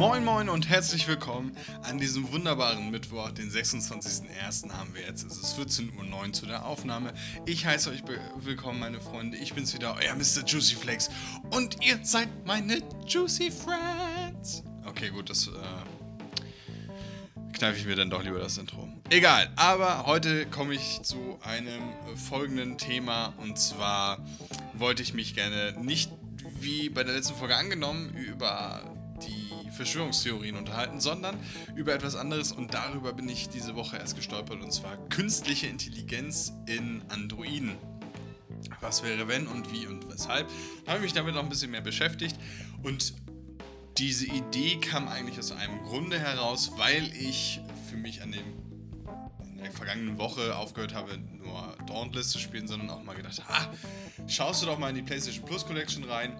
Moin Moin und herzlich willkommen an diesem wunderbaren Mittwoch, den 26.01. haben wir jetzt. Es ist 14.09 Uhr zu der Aufnahme. Ich heiße euch willkommen, meine Freunde. Ich bin's wieder, euer Mr. Juicy Flex. Und ihr seid meine Juicy Friends. Okay, gut, das kneife ich mir dann doch lieber das Intro. Egal, aber heute komme ich zu einem folgenden Thema. Und zwar wollte ich mich gerne nicht, wie bei der letzten Folge angenommen, über die Verschwörungstheorien unterhalten, sondern über etwas anderes, und darüber bin ich diese Woche erst gestolpert, und zwar künstliche Intelligenz in Androiden. Was wäre wenn und wie und weshalb? Habe ich mich damit noch ein bisschen mehr beschäftigt, und diese Idee kam eigentlich aus einem Grunde heraus, weil ich für mich in der vergangenen Woche aufgehört habe, nur Dauntless zu spielen, sondern auch mal gedacht, schaust du doch mal in die PlayStation Plus Collection rein.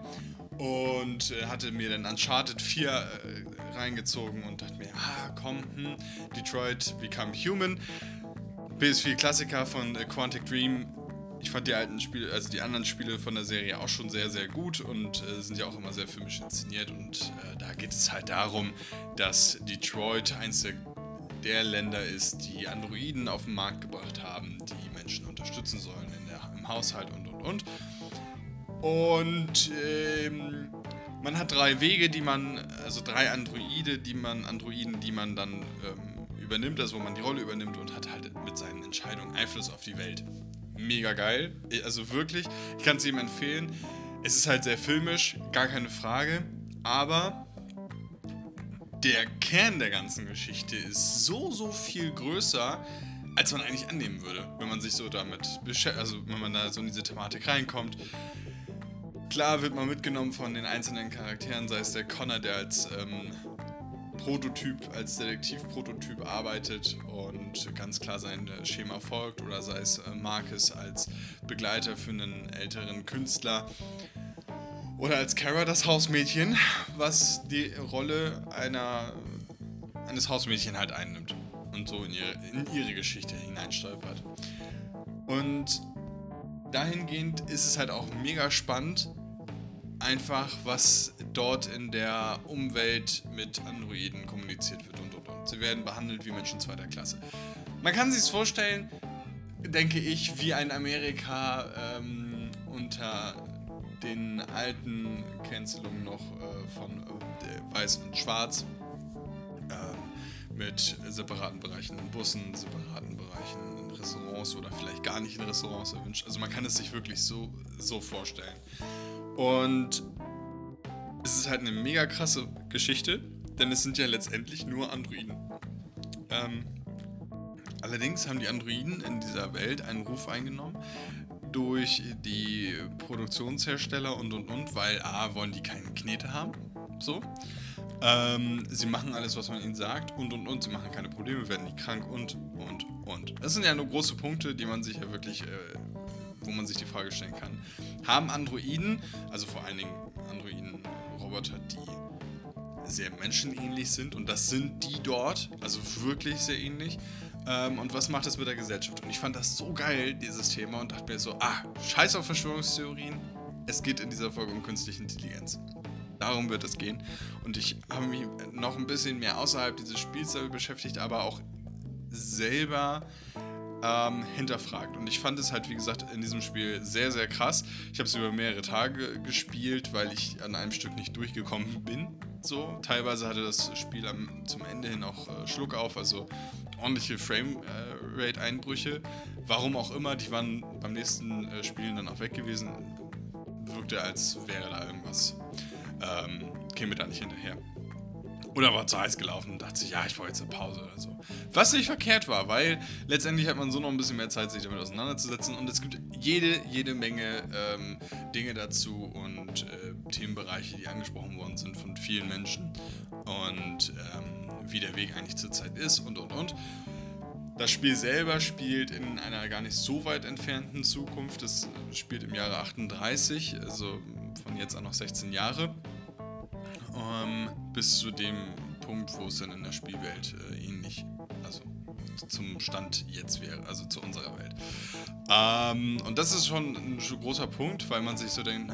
Und hatte mir dann Uncharted 4 reingezogen und dachte mir, Detroit Become Human, PS4-Klassiker von Quantic Dream. Ich fand die alten Spiele, also die anderen Spiele von der Serie auch schon sehr, sehr gut und sind ja auch immer sehr filmisch inszeniert. Und da geht es halt darum, dass Detroit eins der Länder ist, die Androiden auf den Markt gebracht haben, die Menschen unterstützen sollen im Haushalt und. Und man hat drei Androiden, die man dann übernimmt, also wo man die Rolle übernimmt, und hat halt mit seinen Entscheidungen Einfluss auf die Welt. Mega geil, also wirklich, ich kann es jedem empfehlen. Es ist halt sehr filmisch, gar keine Frage, aber der Kern der ganzen Geschichte ist so, so viel größer, als man eigentlich annehmen würde, wenn man sich so damit beschäftigt, also wenn man da so in diese Thematik reinkommt. Klar wird man mitgenommen von den einzelnen Charakteren, sei es der Connor, der als als Detektiv-Prototyp arbeitet und ganz klar sein Schema folgt, oder sei es Marcus als Begleiter für einen älteren Künstler, oder als Kara, das Hausmädchen, was die Rolle eines Hausmädchen halt einnimmt und so in ihre Geschichte hineinstolpert. Und dahingehend ist es halt auch mega spannend, einfach was dort in der Umwelt mit Androiden kommuniziert wird und. Sie werden behandelt wie Menschen zweiter Klasse. Man kann sich's vorstellen, denke ich, wie ein Amerika unter den alten Cancelungen noch von Weiß und Schwarz, mit separaten Bereichen in Bussen, separaten Bereichen in Restaurants oder vielleicht gar nicht in Restaurants erwünscht. Also man kann es sich wirklich so vorstellen. Und es ist halt eine mega krasse Geschichte, denn es sind ja letztendlich nur Androiden. Allerdings haben die Androiden in dieser Welt einen Ruf eingenommen durch die Produktionshersteller und, weil wollen die keine Knete haben, so. Sie machen alles, was man ihnen sagt, und. Sie machen keine Probleme, werden nicht krank, und. Das sind ja nur große Punkte, die man sich ja wirklich, wo man sich die Frage stellen kann. Haben Androiden, also vor allen Dingen Androiden-Roboter, die sehr menschenähnlich sind, und das sind die dort, also wirklich sehr ähnlich, und was macht das mit der Gesellschaft? Und ich fand das so geil, dieses Thema, und dachte mir so, scheiß auf Verschwörungstheorien, es geht in dieser Folge um künstliche Intelligenz. Darum wird es gehen. Und ich habe mich noch ein bisschen mehr außerhalb dieses Spiels beschäftigt, aber auch selber hinterfragt. Und ich fand es halt, wie gesagt, in diesem Spiel sehr, sehr krass. Ich habe es über mehrere Tage gespielt, weil ich an einem Stück nicht durchgekommen bin. So, teilweise hatte das Spiel zum Ende hin auch Schluck auf, also ordentliche Framerate-Einbrüche. Warum auch immer, die waren beim nächsten Spielen dann auch weg gewesen. Wirkte, als wäre da irgendwas. Käme da nicht hinterher. Oder war zu heiß gelaufen und dachte sich, ich brauche jetzt eine Pause oder so. Was nicht verkehrt war, weil letztendlich hat man so noch ein bisschen mehr Zeit, sich damit auseinanderzusetzen, und es gibt jede Menge Dinge dazu und Themenbereiche, die angesprochen worden sind von vielen Menschen, und wie der Weg eigentlich zurzeit ist und. Das Spiel selber spielt in einer gar nicht so weit entfernten Zukunft. Es spielt im Jahre 38, also von jetzt an noch 16 Jahre, bis zu dem Punkt, wo es dann in der Spielwelt ähnlich, also zum Stand jetzt wäre, also zu unserer Welt. Und das ist schon ein großer Punkt, weil man sich so denkt,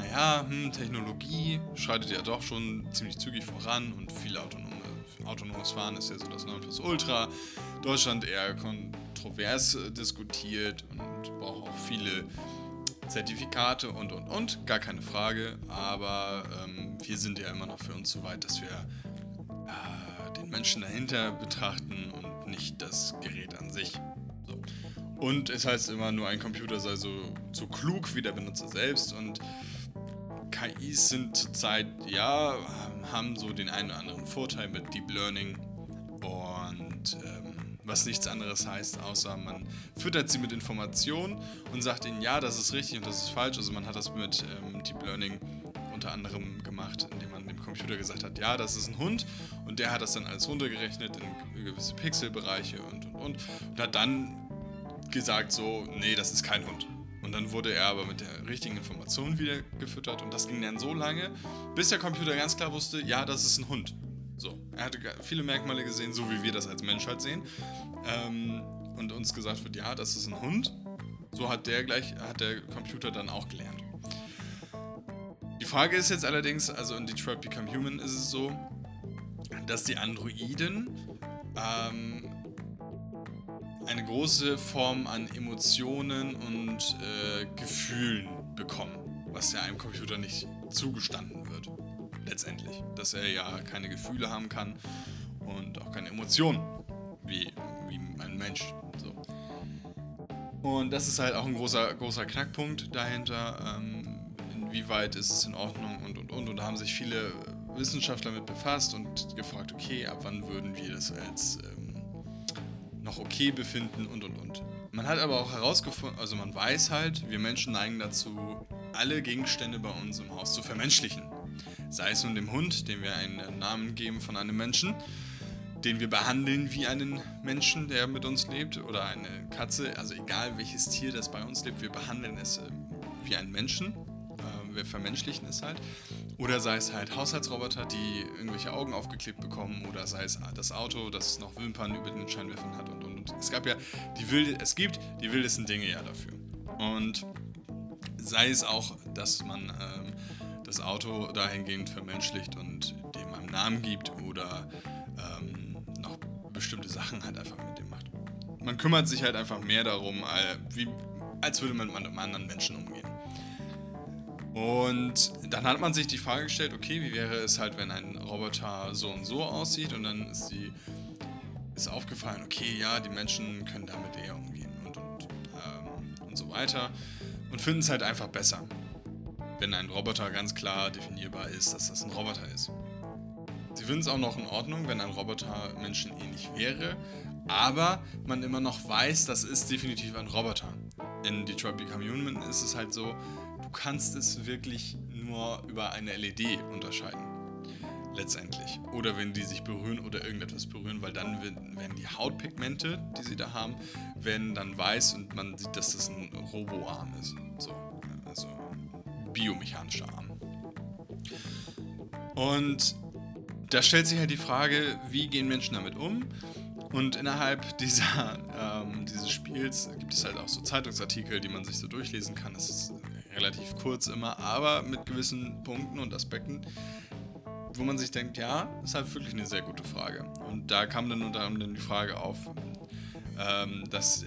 Technologie schreitet ja doch schon ziemlich zügig voran und viel autonome Autonomes Fahren ist ja so das Nonplusultra. Deutschland eher kontrovers diskutiert und braucht auch viele Zertifikate und. Gar keine Frage. Aber wir sind ja immer noch für uns so weit, dass wir den Menschen dahinter betrachten und nicht das Gerät an sich. So. Und es heißt immer, nur ein Computer sei so klug wie der Benutzer selbst. Und KIs sind zurzeit, ja, haben so den einen oder anderen Vorteil mit Deep Learning und was nichts anderes heißt, außer man füttert sie mit Informationen und sagt ihnen, ja, das ist richtig und das ist falsch. Also man hat das mit Deep Learning unter anderem gemacht, indem man dem Computer gesagt hat, ja, das ist ein Hund und der hat das dann alles runtergerechnet in gewisse Pixelbereiche und hat dann gesagt so, nee, das ist kein Hund. Und dann wurde er aber mit der richtigen Information wieder gefüttert und das ging dann so lange, bis der Computer ganz klar wusste, ja, das ist ein Hund. So, er hatte viele Merkmale gesehen, so wie wir das als Mensch halt sehen, und uns gesagt wird, ja, das ist ein Hund. So hat der Computer dann auch gelernt. Die Frage ist jetzt allerdings, also in Detroit Become Human ist es so, dass die Androiden eine große Form an Emotionen und Gefühlen bekommen, was ja einem Computer nicht zugestanden wird, letztendlich. Dass er ja keine Gefühle haben kann und auch keine Emotionen, wie ein Mensch. So. Und das ist halt auch ein großer Knackpunkt dahinter, inwieweit ist es in Ordnung und. Und da haben sich viele Wissenschaftler mit befasst und gefragt, okay, ab wann würden wir das als noch okay befinden und. Man hat aber auch herausgefunden, also man weiß halt, wir Menschen neigen dazu, alle Gegenstände bei uns im Haus zu vermenschlichen. Sei es nun dem Hund, dem wir einen Namen geben von einem Menschen, den wir behandeln wie einen Menschen, der mit uns lebt, oder eine Katze, also egal welches Tier, das bei uns lebt, wir behandeln es wie einen Menschen, wir vermenschlichen es halt. Oder sei es halt Haushaltsroboter, die irgendwelche Augen aufgeklebt bekommen, oder sei es das Auto, das noch Wimpern über den Scheinwerfern hat und. Es gibt die wildesten Dinge ja dafür. Und sei es auch, dass man das Auto dahingehend vermenschlicht und dem einen Namen gibt oder noch bestimmte Sachen halt einfach mit dem macht. Man kümmert sich halt einfach mehr darum, als würde man mit einem anderen Menschen umgehen. Und dann hat man sich die Frage gestellt, okay, wie wäre es halt, wenn ein Roboter so und so aussieht? Und dann ist aufgefallen, okay, ja, die Menschen können damit eher umgehen und so weiter und finden es halt einfach besser, wenn ein Roboter ganz klar definierbar ist, dass das ein Roboter ist. Sie finden es auch noch in Ordnung, wenn ein Roboter menschenähnlich wäre, aber man immer noch weiß, das ist definitiv ein Roboter. In Detroit Become Human ist es halt so, du kannst es wirklich nur über eine LED unterscheiden, letztendlich. Oder wenn die sich berühren oder irgendetwas berühren, weil dann werden die Hautpigmente, die sie da haben, werden dann weiß und man sieht, dass das ein Roboarm ist. So, also ein biomechanischer Arm. Und da stellt sich halt die Frage, wie gehen Menschen damit um? Und innerhalb dieses Spiels gibt es halt auch so Zeitungsartikel, die man sich so durchlesen kann. Das ist relativ kurz immer, aber mit gewissen Punkten und Aspekten, wo man sich denkt, ja, ist halt wirklich eine sehr gute Frage. Und da kam dann unter anderem die Frage auf, dass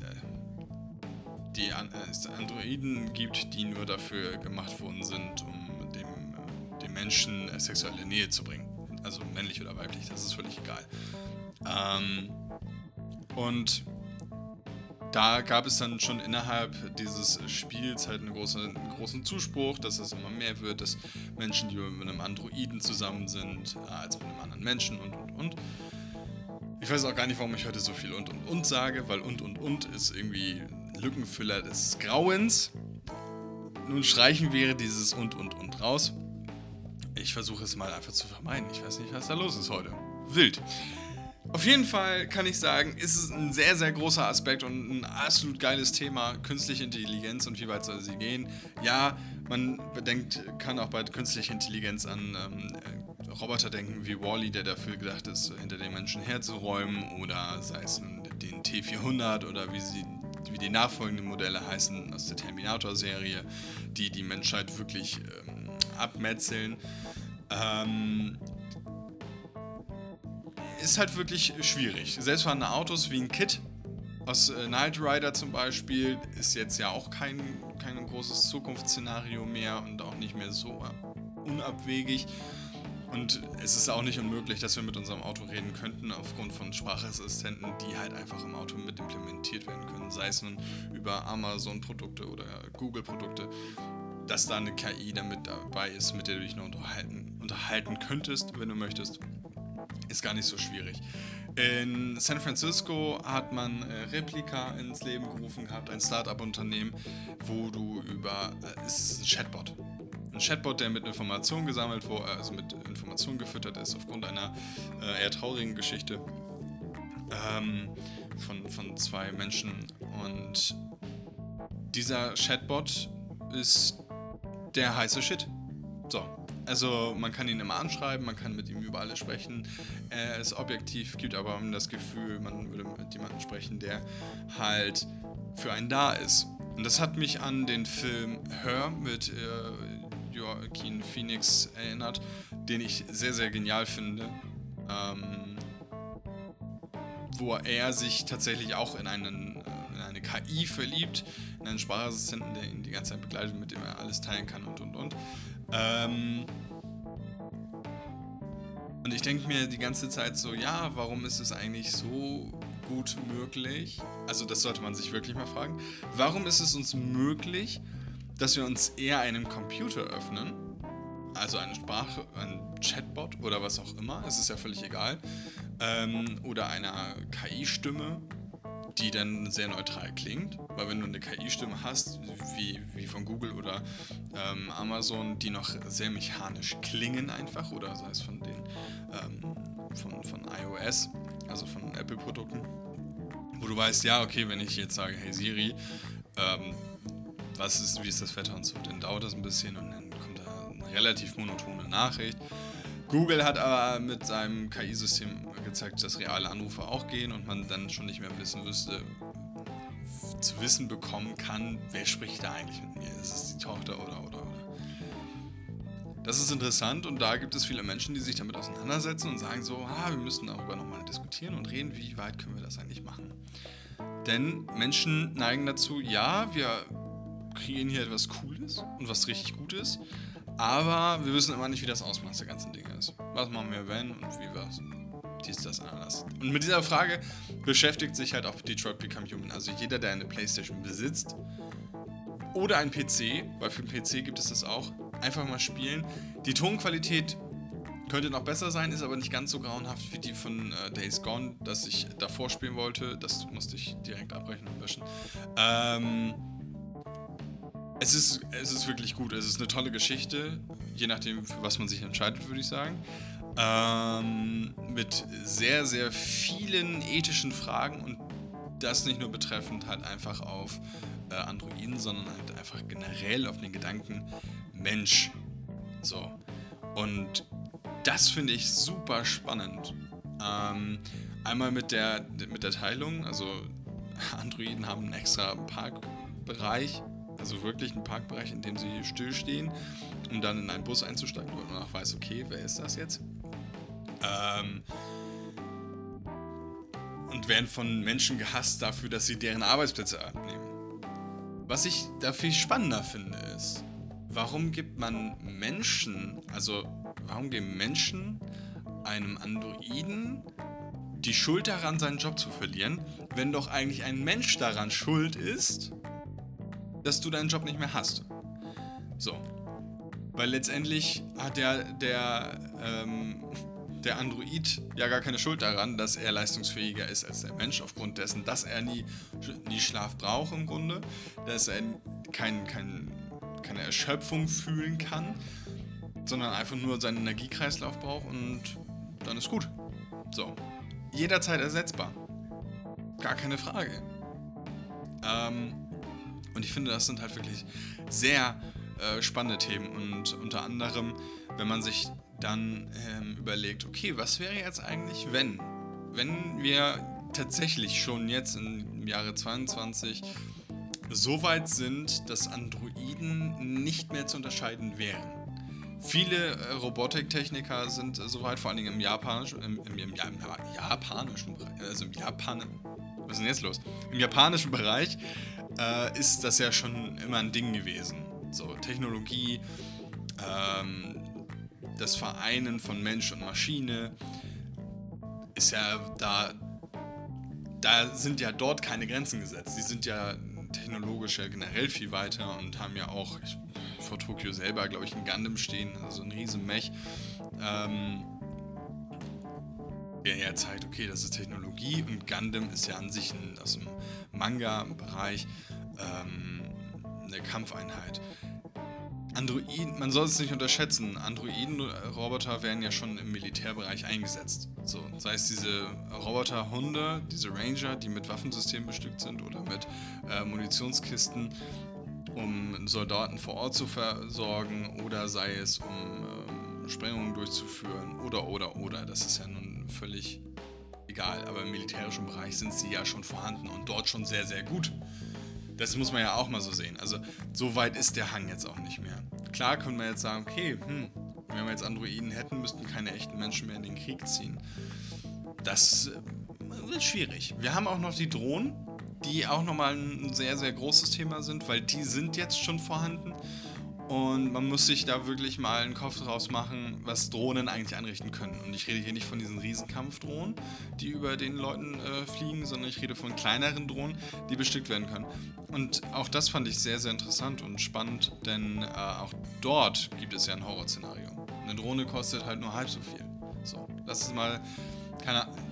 es Androiden gibt, die nur dafür gemacht worden sind, um dem Menschen sexuelle Nähe zu bringen. Also männlich oder weiblich, das ist völlig egal. Und da gab es dann schon innerhalb dieses Spiels halt einen großen Zuspruch, dass es immer mehr wird, dass Menschen, die mit einem Androiden zusammen sind, als mit einem anderen Menschen und. Ich weiß auch gar nicht, warum ich heute so viel und sage, weil und ist irgendwie Lückenfüller des Grauens. Nun streichen wäre dieses und raus. Ich versuche es mal einfach zu vermeiden. Ich weiß nicht, was da los ist heute. Wild. Auf jeden Fall kann ich sagen, ist es ein sehr, sehr großer Aspekt und ein absolut geiles Thema, künstliche Intelligenz und wie weit soll sie gehen. Ja, man kann auch bei künstlicher Intelligenz an Roboter denken wie Wally, der dafür gedacht ist, hinter den Menschen herzuräumen, oder sei es den T-400 oder wie die nachfolgenden Modelle heißen aus der Terminator-Serie, die die Menschheit wirklich abmetzeln. ist halt wirklich schwierig. Selbstfahrende Autos wie ein Kit aus Knight Rider zum Beispiel ist jetzt ja auch kein großes Zukunftsszenario mehr und auch nicht mehr so unabwegig. Und es ist auch nicht unmöglich, dass wir mit unserem Auto reden könnten, aufgrund von Sprachassistenten, die halt einfach im Auto mit implementiert werden können. Sei es nun über Amazon-Produkte oder Google-Produkte, dass da eine KI damit dabei ist, mit der du dich noch unterhalten könntest, wenn du möchtest. Ist gar nicht so schwierig. In San Francisco hat man Replika ins Leben gerufen gehabt, ein Start-up-Unternehmen, wo du über... Es ist ein Chatbot. Ein Chatbot, der mit Informationen gesammelt wurde, also mit Informationen gefüttert ist, aufgrund einer eher traurigen Geschichte von zwei Menschen. Und dieser Chatbot ist der heiße Shit. So, also man kann ihn immer anschreiben, man kann mit ihm über alles sprechen. Er ist objektiv, gibt aber das Gefühl, man würde mit jemandem sprechen, der halt für einen da ist. Und das hat mich an den Film Her mit Joaquin Phoenix erinnert, den ich sehr, sehr genial finde, wo er sich tatsächlich auch in eine KI verliebt, in einen Sprachassistenten, der ihn die ganze Zeit begleitet, mit dem er alles teilen kann und. Und ich denke mir die ganze Zeit so, ja, warum ist es eigentlich so gut möglich, also das sollte man sich wirklich mal fragen, warum ist es uns möglich, dass wir uns eher einem Computer öffnen, also eine Sprache, ein Chatbot oder was auch immer, es ist ja völlig egal, oder einer KI-Stimme, die dann sehr neutral klingt, weil wenn du eine KI-Stimme hast, wie von Google oder Amazon, die noch sehr mechanisch klingen einfach, oder sei es von den von iOS, also von Apple-Produkten, wo du weißt, ja, okay, wenn ich jetzt sage, hey Siri, wie ist das Wetter und so, dann dauert das ein bisschen und dann kommt da eine relativ monotone Nachricht. Google hat aber mit seinem KI-System gezeigt, dass reale Anrufe auch gehen und man dann schon nicht mehr zu wissen bekommen kann, wer spricht da eigentlich mit mir, ist es die Tochter oder. Das ist interessant und da gibt es viele Menschen, die sich damit auseinandersetzen und sagen so, wir müssen darüber nochmal diskutieren und reden, wie weit können wir das eigentlich machen. Denn Menschen neigen dazu, ja, wir kreieren hier etwas Cooles und was richtig Gutes, aber wir wissen immer nicht, wie das Ausmaß der ganzen Dinge ist. Was machen wir, wenn und wie war's? Dies, das, anders. Und mit dieser Frage beschäftigt sich halt auch Detroit Become Human. Also jeder, der eine PlayStation besitzt oder einen PC, weil für den PC gibt es das auch, einfach mal spielen. Die Tonqualität könnte noch besser sein, ist aber nicht ganz so grauenhaft wie die von Days Gone, das ich davor spielen wollte. Das musste ich direkt abbrechen und löschen. Es ist wirklich gut, es ist eine tolle Geschichte, je nachdem, für was man sich entscheidet, würde ich sagen. Mit sehr, sehr vielen ethischen Fragen und das nicht nur betreffend halt einfach auf Androiden, sondern halt einfach generell auf den Gedanken Mensch. So. Und das finde ich super spannend. Einmal mit der Teilung, also Androiden haben einen extra Parkbereich. Also wirklich ein Parkbereich, in dem sie stillstehen, um dann in einen Bus einzusteigen, wo man auch weiß, okay, wer ist das jetzt? Und werden von Menschen gehasst dafür, dass sie deren Arbeitsplätze abnehmen. Was ich da viel spannender finde ist, warum geben Menschen einem Androiden die Schuld daran, seinen Job zu verlieren, wenn doch eigentlich ein Mensch daran schuld ist, dass du deinen Job nicht mehr hast. So. Weil letztendlich hat der Android ja gar keine Schuld daran, dass er leistungsfähiger ist als der Mensch, aufgrund dessen, dass er nie Schlaf braucht im Grunde, dass er keine Erschöpfung fühlen kann, sondern einfach nur seinen Energiekreislauf braucht und dann ist gut. So. Jederzeit ersetzbar. Gar keine Frage. Und ich finde, das sind halt wirklich sehr spannende Themen und unter anderem, wenn man sich dann überlegt, okay, was wäre jetzt eigentlich, wenn wir tatsächlich schon jetzt im Jahre 2022 so weit sind, dass Androiden nicht mehr zu unterscheiden wären Viele Robotiktechniker sind soweit, vor allen Dingen im japanischen Bereich ist das ja schon immer ein Ding gewesen. So, Technologie, das Vereinen von Mensch und Maschine ist ja da sind ja dort keine Grenzen gesetzt. Sie sind ja technologisch ja generell viel weiter und haben ja auch vor Tokio selber, glaube ich, ein Gundam stehen, also ein riesen Mech. Er zeigt, okay, das ist Technologie, und Gundam ist ja an sich aus dem Manga-Bereich eine Kampfeinheit. Androiden, man soll es nicht unterschätzen, Androiden-Roboter werden ja schon im Militärbereich eingesetzt. So, sei es diese Roboterhunde, diese Ranger, die mit Waffensystemen bestückt sind oder mit Munitionskisten, um Soldaten vor Ort zu versorgen, oder sei es um Sprengungen durchzuführen oder. Das ist ja nun völlig egal, aber im militärischen Bereich sind sie ja schon vorhanden und dort schon sehr, sehr gut. Das muss man ja auch mal so sehen. Also so weit ist der Hang jetzt auch nicht mehr. Klar können wir jetzt sagen, okay, wenn wir jetzt Androiden hätten, müssten keine echten Menschen mehr in den Krieg ziehen. Das wird schwierig. Wir haben auch noch die Drohnen, die auch nochmal ein sehr, sehr großes Thema sind, weil die sind jetzt schon vorhanden und man muss sich da wirklich mal einen Kopf draus machen, was Drohnen eigentlich anrichten können. Und ich rede hier nicht von diesen riesen Kampfdrohnen, die über den Leuten fliegen, sondern ich rede von kleineren Drohnen, die bestückt werden können. Und auch das fand ich sehr, sehr interessant und spannend, denn auch dort gibt es ja ein Horrorszenario. Eine Drohne kostet halt nur halb so viel. So, das ist mal...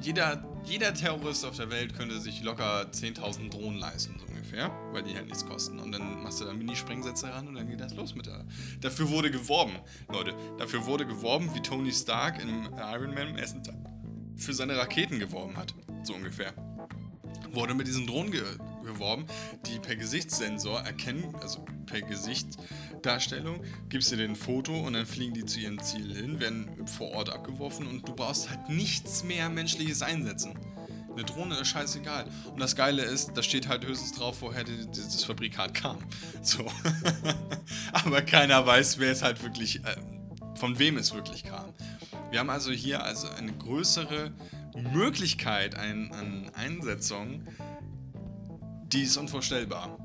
Jeder Terrorist auf der Welt könnte sich locker 10.000 Drohnen leisten, so ungefähr, weil die halt nichts kosten. Und dann machst du da Mini-Sprengsätze ran und dann geht das los mit der... Dafür wurde geworben, Leute. Dafür wurde geworben, wie Tony Stark im Iron Man im ersten Teil für seine Raketen geworben hat, so ungefähr. Wurde mit diesen Drohnen geworben, die per Gesichtssensor erkennen, also per Gesichtsdarstellung, gibst dir den Foto und dann fliegen die zu ihrem Ziel hin, werden vor Ort abgeworfen und du brauchst halt nichts mehr Menschliches einsetzen. Eine Drohne ist scheißegal. Und das Geile ist, da steht halt höchstens drauf, woher das Fabrikat kam. So. Aber keiner weiß, wer es halt wirklich, von wem es wirklich kam. Wir haben also hier eine größere Möglichkeit an Einsetzung, die ist unvorstellbar,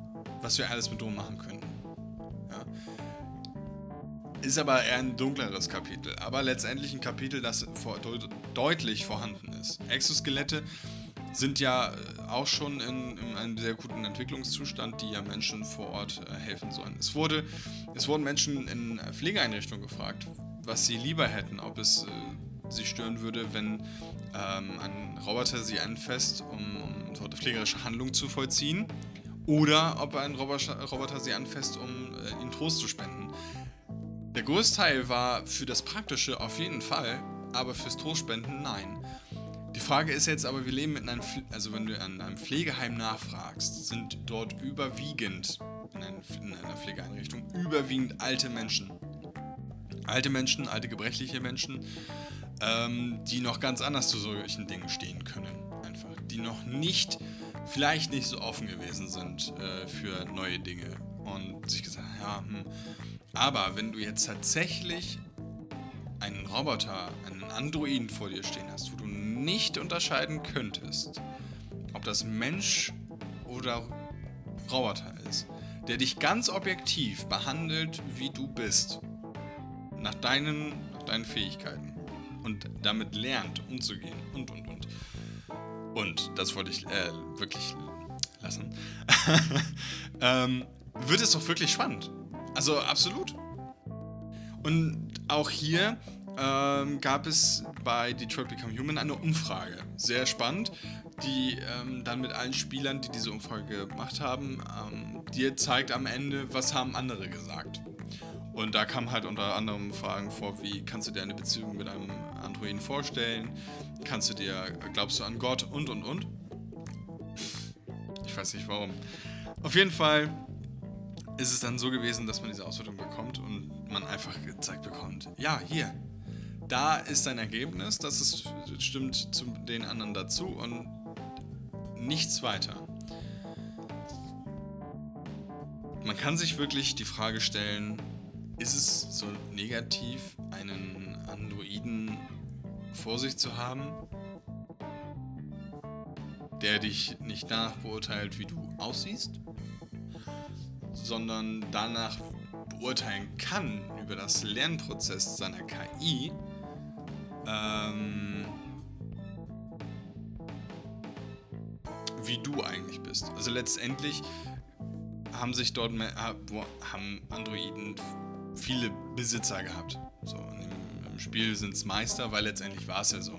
was wir alles mit Drohnen machen können. Ja. Ist aber eher ein dunkleres Kapitel, aber letztendlich ein Kapitel, das deutlich vorhanden ist. Exoskelette sind ja auch schon in einem sehr guten Entwicklungszustand, die ja Menschen vor Ort helfen sollen. Es wurden Menschen in Pflegeeinrichtungen gefragt, was sie lieber hätten, ob es sie stören würde, wenn ein Roboter sie anfasst, um pflegerische Handlungen zu vollziehen, oder ob ein Roboter sie anfasst, um ihnen Trost zu spenden. Der größte Teil war für das Praktische auf jeden Fall, aber fürs Trostspenden nein. Die Frage ist jetzt aber, wir leben in einem, also wenn du an einem Pflegeheim nachfragst, sind dort überwiegend, in einer Pflegeeinrichtung, überwiegend alte Menschen. Alte Menschen, alte gebrechliche Menschen, die noch ganz anders zu solchen Dingen stehen können, einfach, die noch nicht, vielleicht nicht so offen gewesen sind für neue Dinge und sich gesagt haben, aber wenn du jetzt tatsächlich einen Roboter, einen Androiden vor dir stehen hast, wo du nicht unterscheiden könntest, ob das Mensch oder Roboter ist, der dich ganz objektiv behandelt, wie du bist, nach deinen Fähigkeiten, und damit lernt, umzugehen und. Und, das wollte ich wirklich lassen. Wird es doch wirklich spannend. Also absolut. Und auch hier gab es bei Detroit Become Human eine Umfrage. Sehr spannend, die dann mit allen Spielern, die diese Umfrage gemacht haben, dir zeigt am Ende, was haben andere gesagt. Und da kamen halt unter anderem Fragen vor, wie kannst du dir eine Beziehung mit einem Androiden vorstellen? Glaubst du an Gott? Und. Ich weiß nicht warum. Auf jeden Fall ist es dann so gewesen, dass man diese Auswertung bekommt und man einfach gezeigt bekommt, ja, hier, da ist dein Ergebnis, das ist, stimmt zu den anderen dazu und nichts weiter. Man kann sich wirklich die Frage stellen, ist es so negativ, einen Androiden vor sich zu haben, der dich nicht danach beurteilt, wie du aussiehst, sondern danach beurteilen kann, über das Lernprozess seiner KI, wie du eigentlich bist. Also letztendlich haben sich dort haben Androiden viele Besitzer gehabt. So, im Spiel sind es Meister, weil letztendlich war es ja so.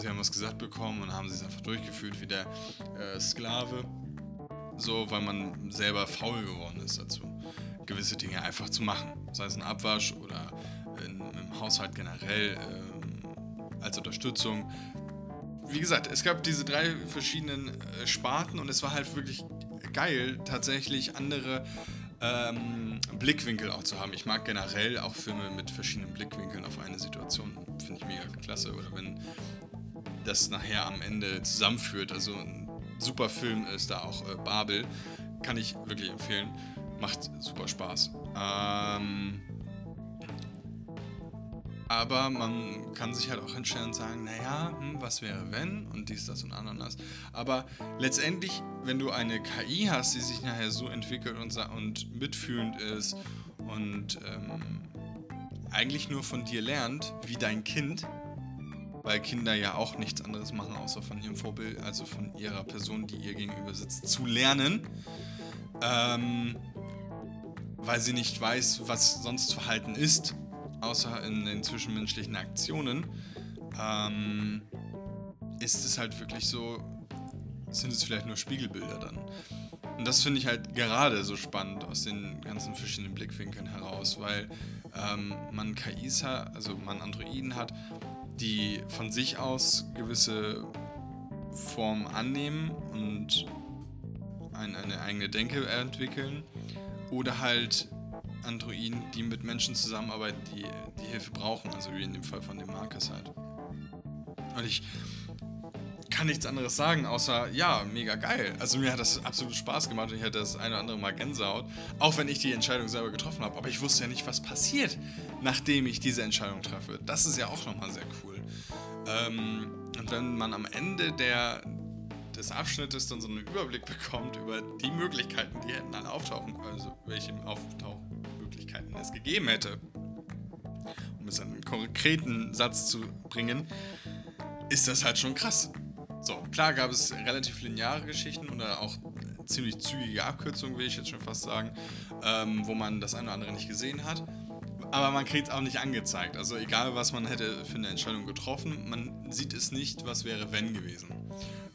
Sie haben was gesagt bekommen und haben sie es einfach durchgeführt wie der Sklave. So, weil man selber faul geworden ist dazu, gewisse Dinge einfach zu machen. Sei es ein Abwasch oder im Haushalt generell als Unterstützung. Wie gesagt, es gab diese drei verschiedenen Sparten und es war halt wirklich geil, tatsächlich andere Blickwinkel auch zu haben. Ich mag generell auch Filme mit verschiedenen Blickwinkeln auf eine Situation. Finde ich mega klasse. Oder wenn das nachher am Ende zusammenführt. Also ein super Film ist da auch Babel. Kann ich wirklich empfehlen. Macht super Spaß. Aber man kann sich halt auch hinstellen und sagen, naja, was wäre wenn und dies, das und anderes. Aber letztendlich, wenn du eine KI hast, die sich nachher so entwickelt und mitfühlend ist und eigentlich nur von dir lernt, wie dein Kind, weil Kinder ja auch nichts anderes machen, außer von ihrem Vorbild, also von ihrer Person, die ihr gegenüber sitzt, zu lernen, weil sie nicht weiß, was sonst Verhalten ist, außer in den zwischenmenschlichen Aktionen, ist es halt wirklich so, sind es vielleicht nur Spiegelbilder dann. Und das finde ich halt gerade so spannend aus den ganzen verschiedenen Blickwinkeln heraus, weil man KIs hat, also man Androiden hat, die von sich aus gewisse Formen annehmen und eine eigene Denke entwickeln oder halt Androiden, die mit Menschen zusammenarbeiten, die Hilfe brauchen, also wie in dem Fall von dem Marcus halt. Und ich kann nichts anderes sagen, außer, ja, mega geil. Also mir hat das absolut Spaß gemacht und ich hatte das eine oder andere Mal Gänsehaut, auch wenn ich die Entscheidung selber getroffen habe. Aber ich wusste ja nicht, was passiert, nachdem ich diese Entscheidung treffe. Das ist ja auch nochmal sehr cool. Und wenn man am Ende des Abschnittes dann so einen Überblick bekommt über die Möglichkeiten, die hätten dann auftauchen, also welche Auftauchmöglichkeiten es gegeben hätte, um es an einen konkreten Satz zu bringen, ist das halt schon krass. So, klar gab es relativ lineare Geschichten oder auch ziemlich zügige Abkürzungen, will ich jetzt schon fast sagen, wo man das eine oder andere nicht gesehen hat, aber man kriegt es auch nicht angezeigt. Also egal, was man hätte für eine Entscheidung getroffen, man sieht es nicht, was wäre wenn gewesen.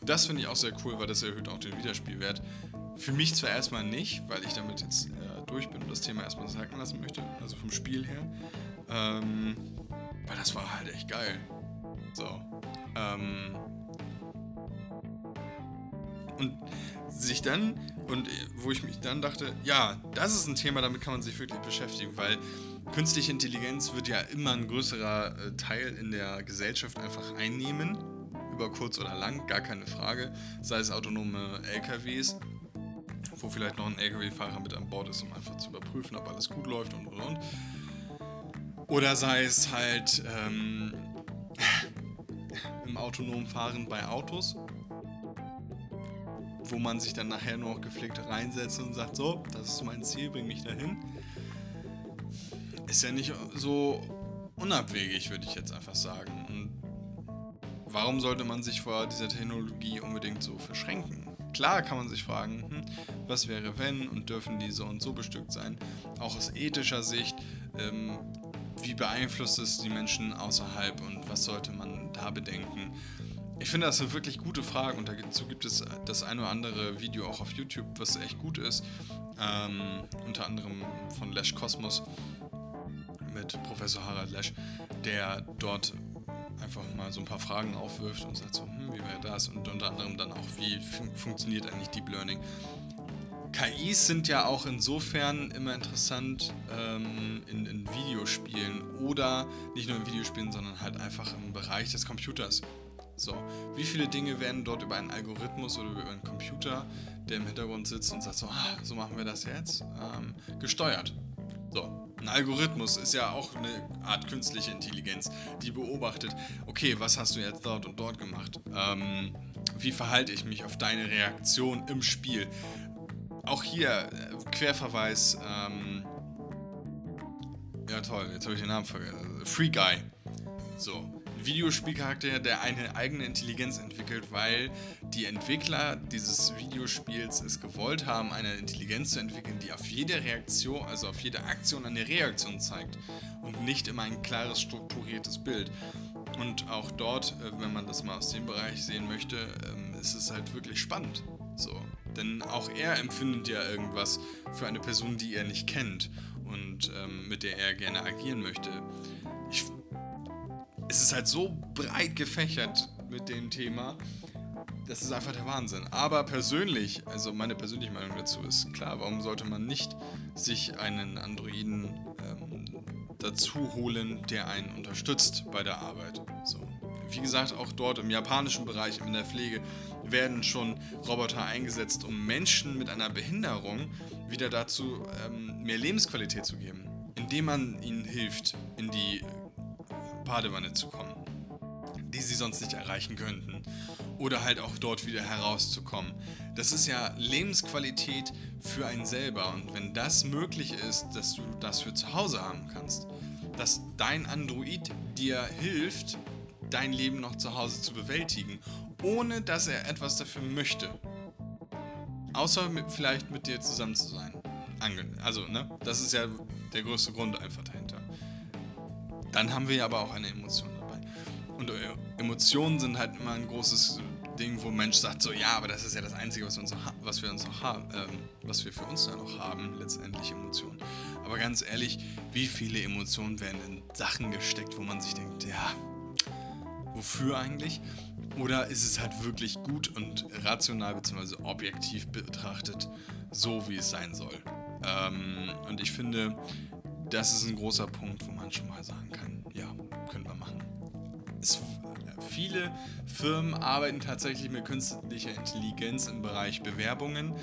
Das finde ich auch sehr cool, weil das erhöht auch den Wiederspielwert. Für mich zwar erstmal nicht, weil ich damit jetzt durch bin und das Thema erstmal sacken lassen möchte, also vom Spiel her, weil das war halt echt geil. So, und sich dann, und wo ich mich dann dachte, ja, das ist ein Thema, damit kann man sich wirklich beschäftigen, weil künstliche Intelligenz wird ja immer ein größerer Teil in der Gesellschaft einfach einnehmen, über kurz oder lang, gar keine Frage, sei es autonome LKWs, wo vielleicht noch ein LKW-Fahrer mit an Bord ist, um einfach zu überprüfen, ob alles gut läuft und. Oder sei es halt im autonomen Fahren bei Autos, wo man sich dann nachher nur noch gepflegt reinsetzt und sagt, so, das ist mein Ziel, bring mich dahin. Ist ja nicht so unabwegig, würde ich jetzt einfach sagen. Und warum sollte man sich vor dieser Technologie unbedingt so verschränken? Klar kann man sich fragen, was wäre wenn und dürfen die so und so bestückt sein? Auch aus ethischer Sicht, wie beeinflusst es die Menschen außerhalb und was sollte man da bedenken? Ich finde, das sind wirklich gute Fragen und dazu gibt es das ein oder andere Video auch auf YouTube, was echt gut ist. Unter anderem von Lesch Kosmos mit Professor Harald Lesch, der dort einfach mal so ein paar Fragen aufwirft und sagt so, wie wäre das? Und unter anderem dann auch, wie funktioniert eigentlich Deep Learning? KIs sind ja auch insofern immer interessant in Videospielen oder nicht nur in Videospielen, sondern halt einfach im Bereich des Computers. So, wie viele Dinge werden dort über einen Algorithmus oder über einen Computer, der im Hintergrund sitzt und sagt so, so machen wir das jetzt, gesteuert. So, Ein Algorithmus ist ja auch eine Art künstliche Intelligenz, die beobachtet, okay, was hast du jetzt dort und dort gemacht? Wie verhalte ich mich auf deine Reaktion im Spiel? Auch hier, Querverweis, ja toll, jetzt habe ich den Namen vergessen. Free Guy. So. Videospielcharakter, der eine eigene Intelligenz entwickelt, weil die Entwickler dieses Videospiels es gewollt haben, eine Intelligenz zu entwickeln, die auf jede Reaktion, also auf jede Aktion eine Reaktion zeigt und nicht immer ein klares, strukturiertes Bild. Und auch dort, wenn man das mal aus dem Bereich sehen möchte, ist es halt wirklich spannend. So. Denn auch er empfindet ja irgendwas für eine Person, die er nicht kennt und mit der er gerne agieren möchte. Es ist halt so breit gefächert mit dem Thema, das ist einfach der Wahnsinn. Aber persönlich, also meine persönliche Meinung dazu ist klar, warum sollte man nicht sich einen Androiden dazu holen, der einen unterstützt bei der Arbeit. So. Wie gesagt, auch dort im japanischen Bereich, in der Pflege, werden schon Roboter eingesetzt, um Menschen mit einer Behinderung wieder dazu mehr Lebensqualität zu geben, indem man ihnen hilft, in die Badewanne zu kommen, die sie sonst nicht erreichen könnten oder halt auch dort wieder herauszukommen. Das ist ja Lebensqualität für einen selber und wenn das möglich ist, dass du das für zu Hause haben kannst, dass dein Android dir hilft, dein Leben noch zu Hause zu bewältigen, ohne dass er etwas dafür möchte, außer vielleicht mit dir zusammen zu sein. Also, ne, das ist ja der größte Grund einfach dahinter. Dann haben wir aber auch eine Emotion dabei. Und Emotionen sind halt immer ein großes Ding, wo ein Mensch sagt so, ja, aber das ist ja das Einzige, was wir für uns da noch haben, letztendlich Emotionen. Aber ganz ehrlich, wie viele Emotionen werden in Sachen gesteckt, wo man sich denkt, ja, wofür eigentlich? Oder ist es halt wirklich gut und rational bzw. objektiv betrachtet, so wie es sein soll? Und ich finde, das ist ein großer Punkt, wo man schon mal sagen kann, ja, können wir machen. Viele Firmen arbeiten tatsächlich mit künstlicher Intelligenz im Bereich Bewerbungen,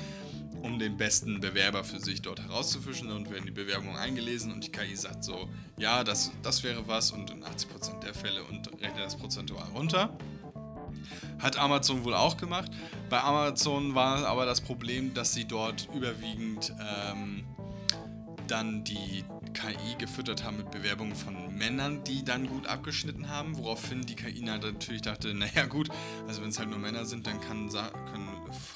um den besten Bewerber für sich dort herauszufischen und werden die Bewerbungen eingelesen und die KI sagt so, ja, das wäre was und in 80% der Fälle und rechnet das prozentual runter. Hat Amazon wohl auch gemacht. Bei Amazon war aber das Problem, dass sie dort überwiegend dann die KI gefüttert haben mit Bewerbungen von Männern, die dann gut abgeschnitten haben, woraufhin die KI natürlich dachte, naja gut, also wenn es halt nur Männer sind, dann können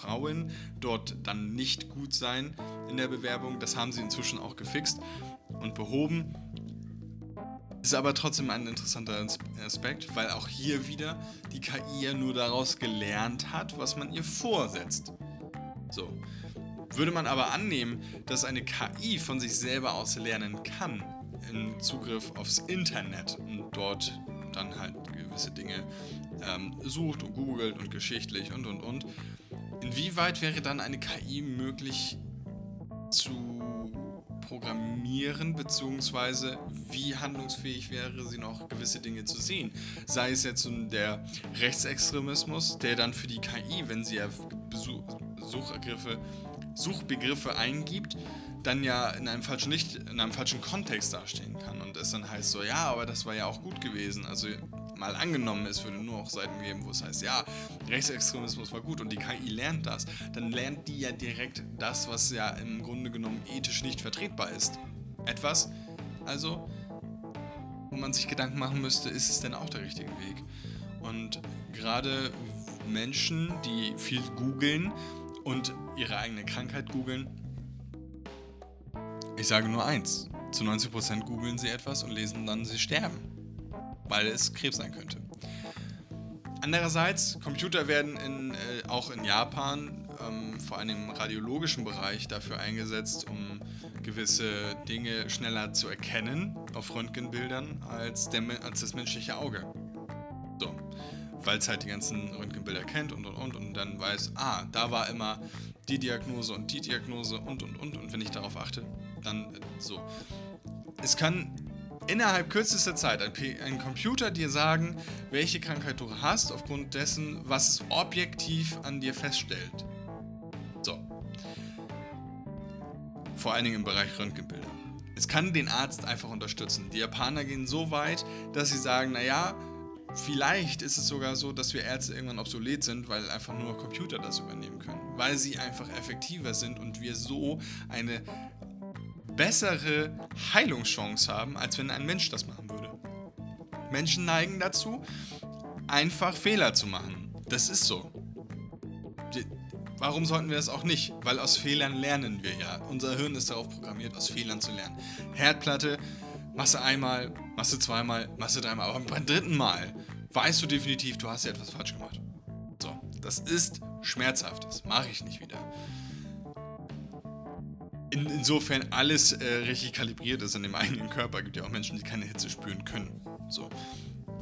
Frauen dort dann nicht gut sein in der Bewerbung. Das haben sie inzwischen auch gefixt und behoben. Ist aber trotzdem ein interessanter Aspekt, weil auch hier wieder die KI ja nur daraus gelernt hat, was man ihr vorsetzt. So. Würde man aber annehmen, dass eine KI von sich selber aus lernen kann, im Zugriff aufs Internet und dort dann halt gewisse Dinge sucht und googelt und geschichtlich und. Inwieweit wäre dann eine KI möglich zu programmieren, beziehungsweise wie handlungsfähig wäre sie noch, gewisse Dinge zu sehen? Sei es jetzt der Rechtsextremismus, der dann für die KI, wenn sie ja Suchbegriffe eingibt, dann ja in einem falschen Kontext dastehen kann und es dann heißt so, ja, aber das war ja auch gut gewesen, also mal angenommen, es würde nur auch Seiten geben, wo es heißt, ja, Rechtsextremismus war gut und die KI lernt das, dann lernt die ja direkt das, was ja im Grunde genommen ethisch nicht vertretbar ist. Etwas, also, wo man sich Gedanken machen müsste, ist es denn auch der richtige Weg? Und gerade Menschen, die viel googeln und ihre eigene Krankheit googeln. Ich sage nur eins. Zu 90% googeln sie etwas und lesen dann, sie sterben. Weil es Krebs sein könnte. Andererseits, Computer werden auch in Japan, vor allem im radiologischen Bereich, dafür eingesetzt, um gewisse Dinge schneller zu erkennen auf Röntgenbildern als das menschliche Auge. So. Weil es halt die ganzen Röntgenbilder kennt und dann weiß, ah, da war immer die Diagnose und die Diagnose und wenn ich darauf achte, dann so. Es kann innerhalb kürzester Zeit ein Computer dir sagen, welche Krankheit du hast, aufgrund dessen, was es objektiv an dir feststellt. So. Vor allen Dingen im Bereich Röntgenbilder. es kann den Arzt einfach unterstützen. Die Japaner gehen so weit, dass sie sagen, naja, vielleicht ist es sogar so, dass wir Ärzte irgendwann obsolet sind, weil einfach nur Computer das übernehmen können. Weil sie einfach effektiver sind und wir so eine bessere Heilungschance haben, als wenn ein Mensch das machen würde. Menschen neigen dazu, einfach Fehler zu machen. Das ist so. Warum sollten wir das auch nicht? Weil aus Fehlern lernen wir ja. Unser Hirn ist darauf programmiert, aus Fehlern zu lernen. Herdplatte, machst du einmal, machst du zweimal, machst du dreimal. Aber beim dritten Mal weißt du definitiv, du hast ja etwas falsch gemacht. So, das ist schmerzhaft. Das mache ich nicht wieder. Insofern alles richtig kalibriert ist in dem eigenen Körper. Gibt ja auch Menschen, die keine Hitze spüren können. So.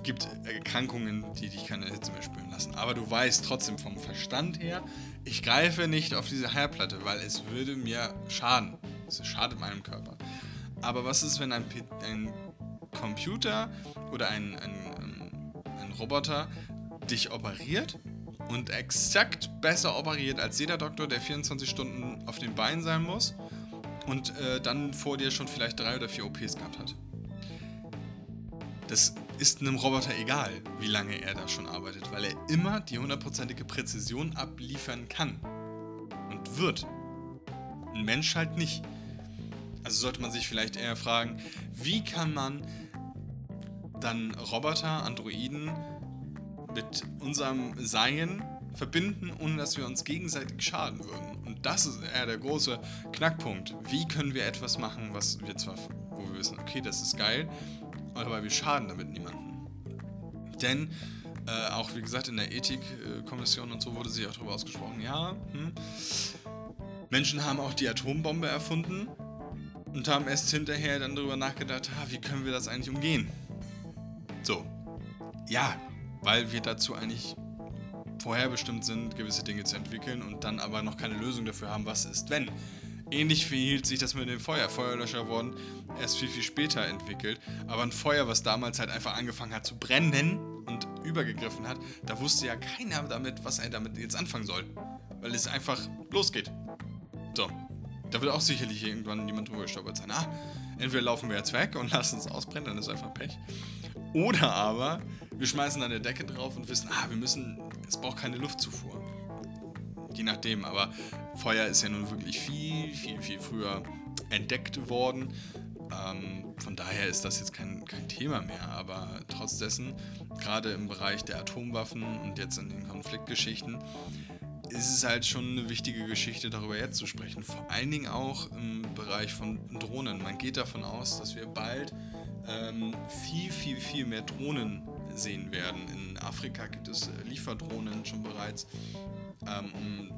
Gibt Erkrankungen, die dich keine Hitze mehr spüren lassen. Aber du weißt trotzdem vom Verstand her, ich greife nicht auf diese Herdplatte, weil es würde mir schaden. Es schadet meinem Körper. Aber was ist, wenn ein Computer oder ein Roboter dich operiert und exakt besser operiert als jeder Doktor, der 24 Stunden auf den Beinen sein muss und dann vor dir schon vielleicht 3 oder 4 OPs gehabt hat? Das ist einem Roboter egal, wie lange er da schon arbeitet, weil er immer die 100%ige Präzision abliefern kann und wird. Ein Mensch halt nicht. Also sollte man sich vielleicht eher fragen, wie kann man dann Roboter, Androiden mit unserem Sein verbinden, ohne dass wir uns gegenseitig schaden würden. Und das ist eher der große Knackpunkt. Wie können wir etwas machen, was wir zwar, wo wir wissen, okay, das ist geil, aber wir schaden damit niemanden. Denn auch wie gesagt in der Ethikkommission und so wurde sich auch darüber ausgesprochen, ja, Menschen haben auch die Atombombe erfunden und haben erst hinterher dann darüber nachgedacht, wie können wir das eigentlich umgehen? So, ja, weil wir dazu eigentlich vorherbestimmt sind, gewisse Dinge zu entwickeln und dann aber noch keine Lösung dafür haben, was ist, wenn. Ähnlich verhielt sich das mit dem Feuer. Feuerlöscher wurden erst viel, viel später entwickelt. Aber ein Feuer, was damals halt einfach angefangen hat zu brennen und übergegriffen hat, da wusste ja keiner damit, was er damit jetzt anfangen soll. Weil es einfach losgeht. So, da wird auch sicherlich irgendwann jemand drüber gestolpert sein. Entweder laufen wir jetzt weg und lassen es ausbrennen, dann ist einfach Pech. Oder aber, wir schmeißen eine Decke drauf und wissen, wir müssen, es braucht keine Luftzufuhr. Je nachdem, aber Feuer ist ja nun wirklich viel, viel, viel früher entdeckt worden. Von daher ist das jetzt kein Thema mehr, aber trotz dessen, gerade im Bereich der Atomwaffen und jetzt in den Konfliktgeschichten, ist es halt schon eine wichtige Geschichte, darüber jetzt zu sprechen. Vor allen Dingen auch im Bereich von Drohnen. Man geht davon aus, dass wir bald viel, viel, viel mehr Drohnen sehen werden. In Afrika gibt es Lieferdrohnen schon bereits, um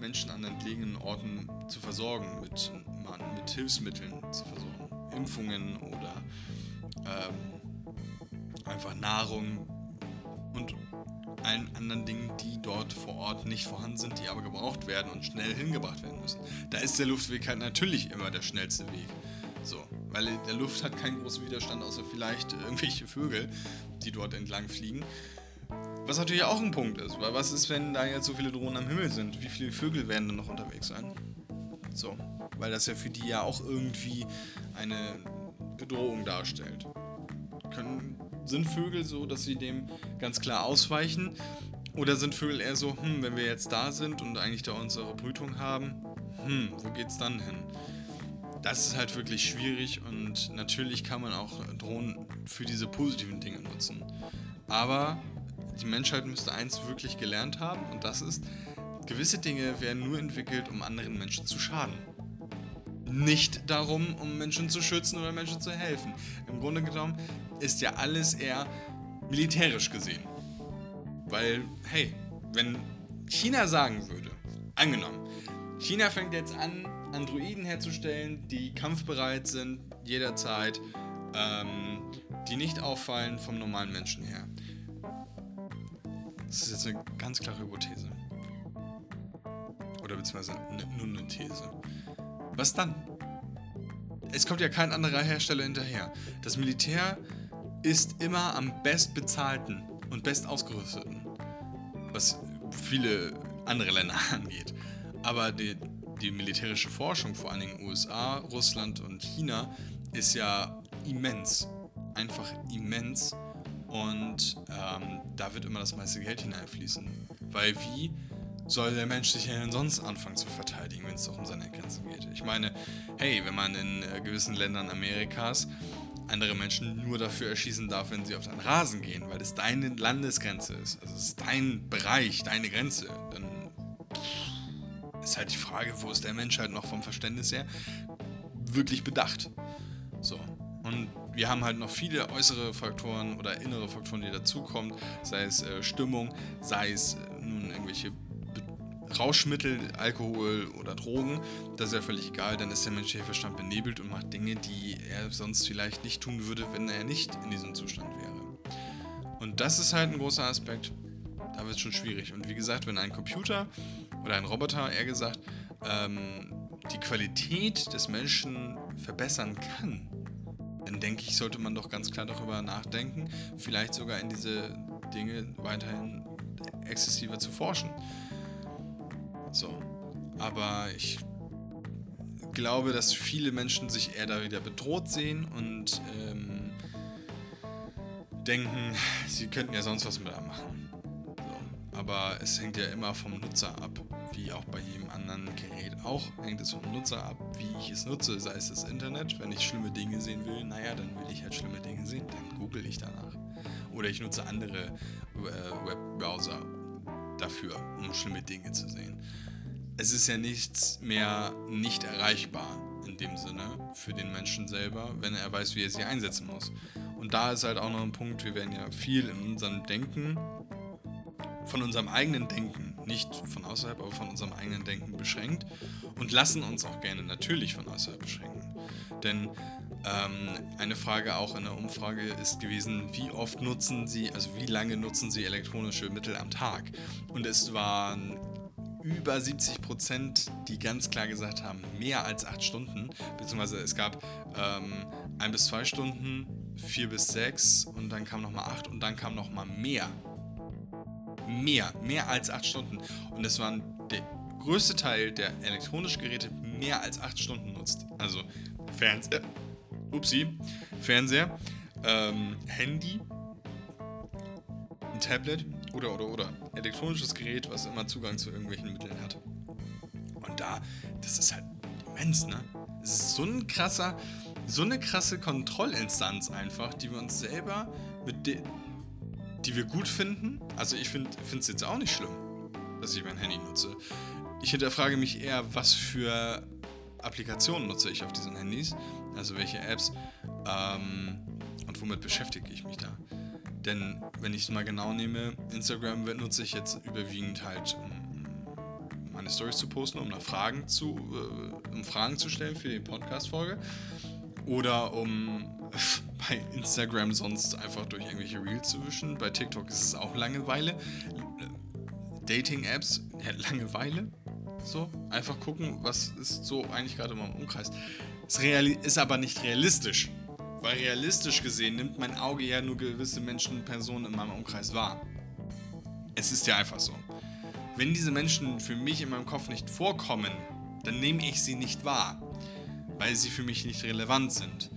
Menschen an entlegenen Orten zu versorgen, mit Hilfsmitteln zu versorgen, Impfungen oder einfach Nahrung und allen anderen Dingen, die dort vor Ort nicht vorhanden sind, die aber gebraucht werden und schnell hingebracht werden müssen. Da ist der Luftweg halt natürlich immer der schnellste Weg. So, weil der Luft hat keinen großen Widerstand, außer vielleicht irgendwelche Vögel, die dort entlang fliegen. Was natürlich auch ein Punkt ist, weil was ist, wenn da jetzt so viele Drohnen am Himmel sind? Wie viele Vögel werden dann noch unterwegs sein? So, weil das ja für die ja auch irgendwie eine Bedrohung darstellt. Sind Vögel so, dass sie dem ganz klar ausweichen? Oder sind Vögel eher so, wenn wir jetzt da sind und eigentlich da unsere Brütung haben, wo geht's dann hin? Das ist halt wirklich schwierig und natürlich kann man auch Drohnen für diese positiven Dinge nutzen. Aber die Menschheit müsste eins wirklich gelernt haben und das ist, gewisse Dinge werden nur entwickelt, um anderen Menschen zu schaden. Nicht darum, um Menschen zu schützen oder Menschen zu helfen. Im Grunde genommen ist ja alles eher militärisch gesehen. Weil, hey, wenn China sagen würde, angenommen, China fängt jetzt an, Androiden herzustellen, die kampfbereit sind, jederzeit, die nicht auffallen vom normalen Menschen her. Das ist jetzt eine ganz klare Hypothese. Oder beziehungsweise nur eine These. Was dann? Es kommt ja kein anderer Hersteller hinterher. Das Militär ist immer am bestbezahlten und bestausgerüsteten, was viele andere Länder angeht. Aber die militärische Forschung, vor allen Dingen USA, Russland und China, ist ja immens. Einfach immens. Und da wird immer das meiste Geld hineinfließen. Weil wie soll der Mensch sich denn sonst anfangen zu verteidigen, wenn es doch um seine Grenzen geht? Ich meine, hey, wenn man in gewissen Ländern Amerikas andere Menschen nur dafür erschießen darf, wenn sie auf deinen Rasen gehen, weil es deine Landesgrenze ist, also es ist dein Bereich, deine Grenze, dann ist halt die Frage, wo ist der Mensch halt noch vom Verständnis her wirklich bedacht. So. Und wir haben halt noch viele äußere Faktoren oder innere Faktoren, die dazukommen, sei es Stimmung, sei es nun irgendwelche Rauschmittel, Alkohol oder Drogen, das ist ja völlig egal, dann ist der menschliche Verstand benebelt und macht Dinge, die er sonst vielleicht nicht tun würde, wenn er nicht in diesem Zustand wäre. Und das ist halt ein großer Aspekt, da wird es schon schwierig. Und wie gesagt, wenn ein Computer oder ein Roboter, eher gesagt, die Qualität des Menschen verbessern kann, dann denke ich, sollte man doch ganz klar darüber nachdenken, vielleicht sogar in diese Dinge weiterhin exzessiver zu forschen. So, aber ich glaube, dass viele Menschen sich eher da wieder bedroht sehen und denken, sie könnten ja sonst was mit da machen. So. Aber es hängt ja immer vom Nutzer ab, wie auch bei jedem anderen Gerät auch, hängt es vom Nutzer ab, wie ich es nutze, sei es das Internet. Wenn ich schlimme Dinge sehen will, naja, dann will ich halt schlimme Dinge sehen, dann google ich danach. Oder ich nutze andere Webbrowser dafür, um schlimme Dinge zu sehen. Es ist ja nichts mehr nicht erreichbar in dem Sinne für den Menschen selber, wenn er weiß, wie er sie einsetzen muss. Und da ist halt auch noch ein Punkt, wir werden ja viel in unserem Denken, von unserem eigenen Denken, nicht von außerhalb, aber von unserem eigenen Denken beschränkt und lassen uns auch gerne natürlich von außerhalb beschränken. Denn eine Frage auch in der Umfrage ist gewesen, wie oft nutzen Sie, also wie lange nutzen Sie elektronische Mittel am Tag? Und es waren über 70%, die ganz klar gesagt haben, mehr als 8 Stunden, beziehungsweise es gab 1 bis 2 Stunden, 4 bis 6 und dann kam nochmal 8 und dann kam nochmal mehr. Mehr als 8 Stunden. Und es waren der größte Teil der elektronischen Geräte mehr als 8 Stunden nutzt. Also Fernseher, Handy, ein Tablet oder. Elektronisches Gerät, was immer Zugang zu irgendwelchen Mitteln hat. Und das ist halt immens, ne? Es ist so eine krasse Kontrollinstanz einfach, die wir uns selber, die wir gut finden. Also ich finde es jetzt auch nicht schlimm, dass ich mein Handy nutze. Ich hinterfrage mich eher, was für Applikationen nutze ich auf diesen Handys, also welche Apps und womit beschäftige ich mich da. Denn wenn ich es mal genau nehme, Instagram nutze ich jetzt überwiegend halt, um meine Storys zu posten, um Fragen zu stellen für die Podcast-Folge oder um bei Instagram sonst einfach durch irgendwelche Reels zu wischen. Bei TikTok ist es auch Langeweile. Dating-Apps, ja, Langeweile. So, einfach gucken, was ist so eigentlich gerade in meinem Umkreis. Es ist aber nicht realistisch, weil realistisch gesehen nimmt mein Auge ja nur gewisse Menschen und Personen in meinem Umkreis wahr. Es ist ja einfach so. Wenn diese Menschen für mich in meinem Kopf nicht vorkommen, dann nehme ich sie nicht wahr, weil sie für mich nicht relevant sind.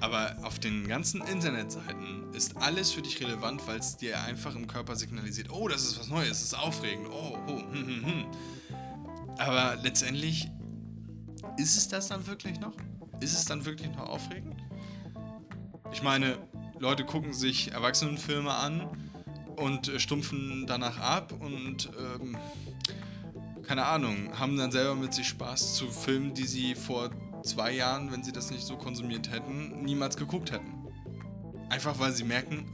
Aber auf den ganzen Internetseiten ist alles für dich relevant, weil es dir einfach im Körper signalisiert, oh, das ist was Neues, das ist aufregend, Aber letztendlich, ist es das dann wirklich noch? Ist es dann wirklich noch aufregend? Ich meine, Leute gucken sich Erwachsenenfilme an und stumpfen danach ab und, keine Ahnung, haben dann selber mit sich Spaß zu Filmen, die sie vor 2 Jahren, wenn sie das nicht so konsumiert hätten, niemals geguckt hätten. Einfach weil sie merken,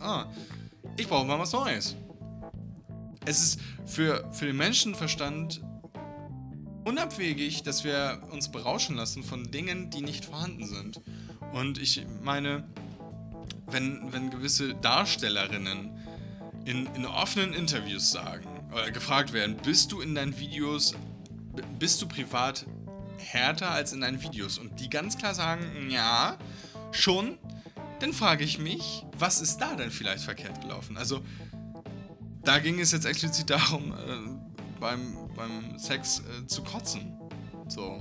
ich brauche mal was Neues. Es ist für den Menschenverstand unabwegig, dass wir uns berauschen lassen von Dingen, die nicht vorhanden sind. Und ich meine, wenn gewisse Darstellerinnen in offenen Interviews sagen oder gefragt werden, bist du privat härter als in deinen Videos? Und die ganz klar sagen, ja, schon, dann frage ich mich, was ist da denn vielleicht verkehrt gelaufen? Also, da ging es jetzt explizit darum, beim Sex zu kotzen. So,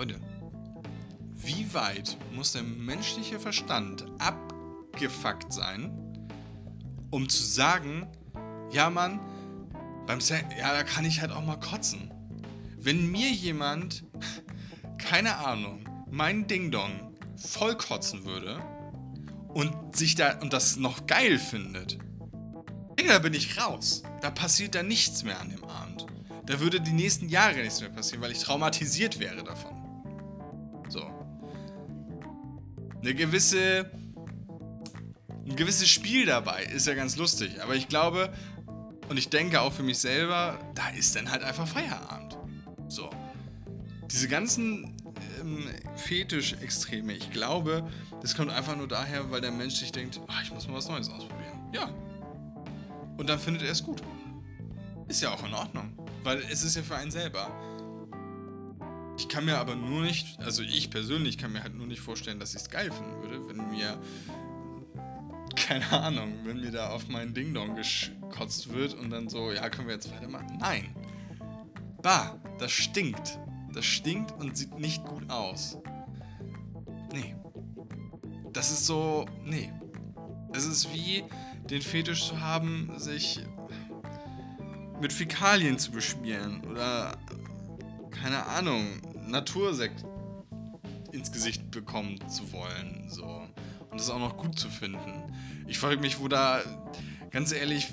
Leute, wie weit muss der menschliche Verstand abgefuckt sein, um zu sagen, ja Mann, beim Sex, ja, da kann ich halt auch mal kotzen. Wenn mir jemand, keine Ahnung, mein Ding-Dong voll kotzen würde und sich da und das noch geil findet, da bin ich raus. Da passiert da nichts mehr an dem Abend. Da würde die nächsten Jahre nichts mehr passieren, weil ich traumatisiert wäre davon. So. Ein gewisses Spiel dabei ist ja ganz lustig, aber ich glaube und ich denke auch für mich selber, da ist dann halt einfach Feierabend. So. Diese ganzen Fetisch-Extreme, ich glaube, das kommt einfach nur daher, weil der Mensch sich denkt, oh, ich muss mal was Neues ausprobieren. Ja. Und dann findet er es gut. Ist ja auch in Ordnung, weil es ist ja für einen selber. Ich kann mir aber nur nicht, also ich persönlich kann mir halt nur nicht vorstellen, dass ich es geil finden würde, wenn mir, keine Ahnung, wenn mir da auf meinen Ding-Dong gekotzt wird und dann so, ja, können wir jetzt weitermachen? Nein. Bah, das stinkt. Das stinkt und sieht nicht gut aus. Nee. Das ist so, nee. Es ist wie den Fetisch zu haben, sich mit Fäkalien zu beschmieren oder, keine Ahnung, Natursekt ins Gesicht bekommen zu wollen, so. Und das auch noch gut zu finden. Ich frage mich, wo da, ganz ehrlich,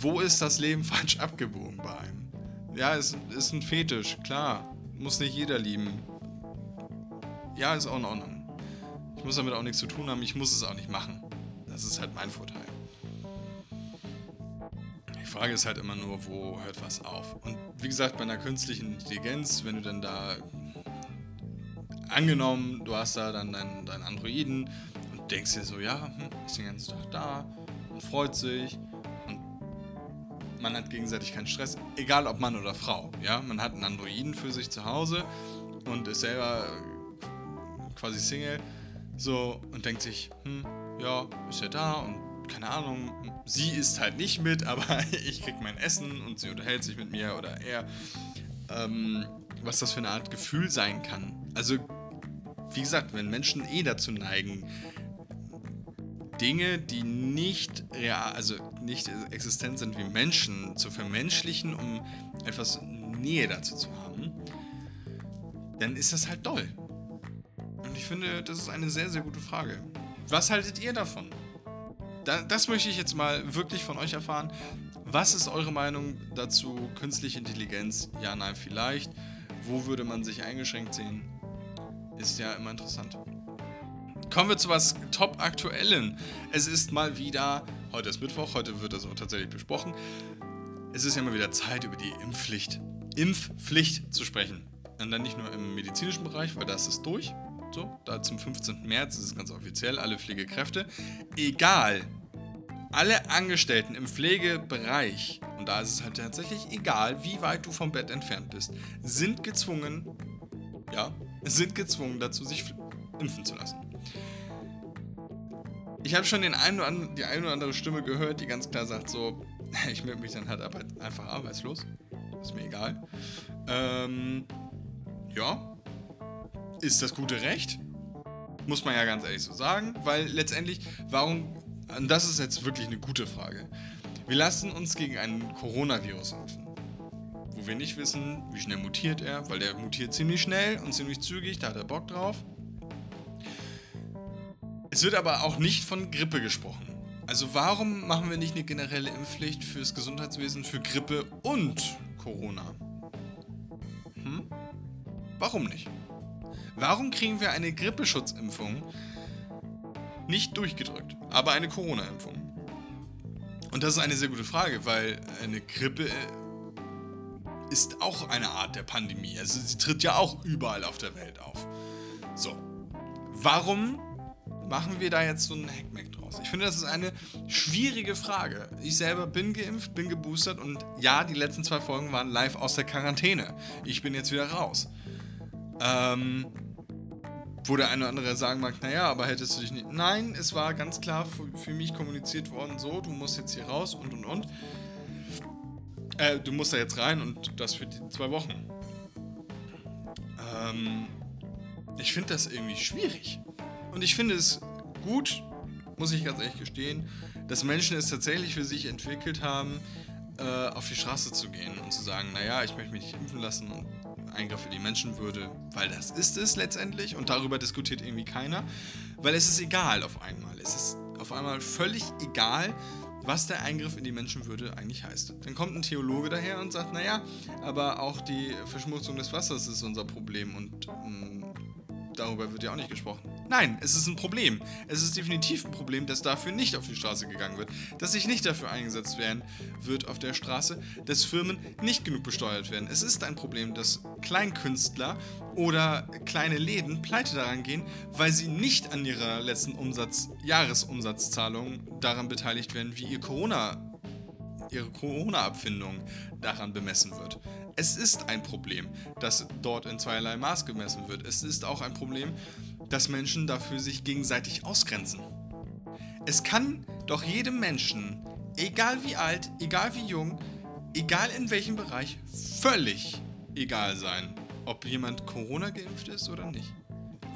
wo ist das Leben falsch abgebogen bei einem? Ja, es ist ein Fetisch, klar. Muss nicht jeder lieben. Ja, ist auch in Ordnung. Ich muss damit auch nichts zu tun haben, ich muss es auch nicht machen. Das ist halt mein Vorteil. Die Frage ist halt immer nur, wo hört was auf? Und wie gesagt, bei einer künstlichen Intelligenz, wenn du dann da, angenommen, du hast da dann deinen Androiden und denkst dir so, ja, ist den ganzen Tag da und freut sich und man hat gegenseitig keinen Stress, egal ob Mann oder Frau, ja, man hat einen Androiden für sich zu Hause und ist selber quasi Single, so, und denkt sich, ja, ist ja da und keine Ahnung, sie isst halt nicht mit, aber ich krieg mein Essen und sie unterhält sich mit mir oder er. Was das für eine Art Gefühl sein kann. Also, wie gesagt, wenn Menschen eh dazu neigen, Dinge, die nicht real, also nicht existent sind wie Menschen, zu vermenschlichen, um etwas Nähe dazu zu haben, dann ist das halt doll. Und ich finde, das ist eine sehr, sehr gute Frage. Was haltet ihr davon? Das möchte ich jetzt mal wirklich von euch erfahren. Was ist eure Meinung dazu? Künstliche Intelligenz? Ja, nein, vielleicht. Wo würde man sich eingeschränkt sehen? Ist ja immer interessant. Kommen wir zu was Top-Aktuellen. Es ist mal wieder, heute ist Mittwoch, heute wird das auch tatsächlich besprochen. Es ist ja mal wieder Zeit, über die Impfpflicht zu sprechen. Und dann nicht nur im medizinischen Bereich, weil das ist durch. So, da zum 15. März ist es ganz offiziell, alle Pflegekräfte, egal, alle Angestellten im Pflegebereich, und da ist es halt tatsächlich egal, wie weit du vom Bett entfernt bist, sind gezwungen dazu, sich impfen zu lassen. Ich habe schon die ein oder andere Stimme gehört, die ganz klar sagt so, ich melde mich dann halt einfach arbeitslos, ist mir egal. Ja. Ist das gute Recht? Muss man ja ganz ehrlich so sagen, weil letztendlich, warum, und das ist jetzt wirklich eine gute Frage, wir lassen uns gegen einen Coronavirus impfen, wo wir nicht wissen, wie schnell mutiert er, weil der mutiert ziemlich schnell und ziemlich zügig, da hat er Bock drauf. Es wird aber auch nicht von Grippe gesprochen. Also warum machen wir nicht eine generelle Impfpflicht fürs Gesundheitswesen, für Grippe und Corona? Warum nicht? Warum kriegen wir eine Grippeschutzimpfung nicht durchgedrückt, aber eine Corona-Impfung? Und das ist eine sehr gute Frage, weil eine Grippe ist auch eine Art der Pandemie. Also sie tritt ja auch überall auf der Welt auf. So, warum machen wir da jetzt so einen Heckmeck draus? Ich finde, das ist eine schwierige Frage. Ich selber bin geimpft, bin geboostert und ja, die letzten 2 Folgen waren live aus der Quarantäne. Ich bin jetzt wieder raus. Wo der eine oder andere sagen mag, naja, aber hättest du dich nicht... Nein, es war ganz klar für mich kommuniziert worden, so, du musst jetzt hier raus und. Du musst da jetzt rein und das für die 2 Wochen. Ich finde das irgendwie schwierig. Und ich finde es gut, muss ich ganz ehrlich gestehen, dass Menschen es tatsächlich für sich entwickelt haben, auf die Straße zu gehen und zu sagen, naja, ich möchte mich nicht impfen lassen und Eingriff in die Menschenwürde, weil das ist es letztendlich und darüber diskutiert irgendwie keiner, weil es ist egal auf einmal. Es ist auf einmal völlig egal, was der Eingriff in die Menschenwürde eigentlich heißt. Dann kommt ein Theologe daher und sagt, naja, aber auch die Verschmutzung des Wassers ist unser Problem und darüber wird ja auch nicht gesprochen. Nein, es ist ein Problem. Es ist definitiv ein Problem, dass dafür nicht auf die Straße gegangen wird, dass sich nicht dafür eingesetzt werden wird auf der Straße, dass Firmen nicht genug besteuert werden. Es ist ein Problem, dass Kleinkünstler oder kleine Läden pleite daran gehen, weil sie nicht an ihrer letzten Jahresumsatzzahlung daran beteiligt werden, wie ihre Corona-Abfindung daran bemessen wird. Es ist ein Problem, dass dort in zweierlei Maß gemessen wird. Es ist auch ein Problem, dass Menschen dafür sich gegenseitig ausgrenzen. Es kann doch jedem Menschen, egal wie alt, egal wie jung, egal in welchem Bereich, völlig egal sein, ob jemand Corona geimpft ist oder nicht.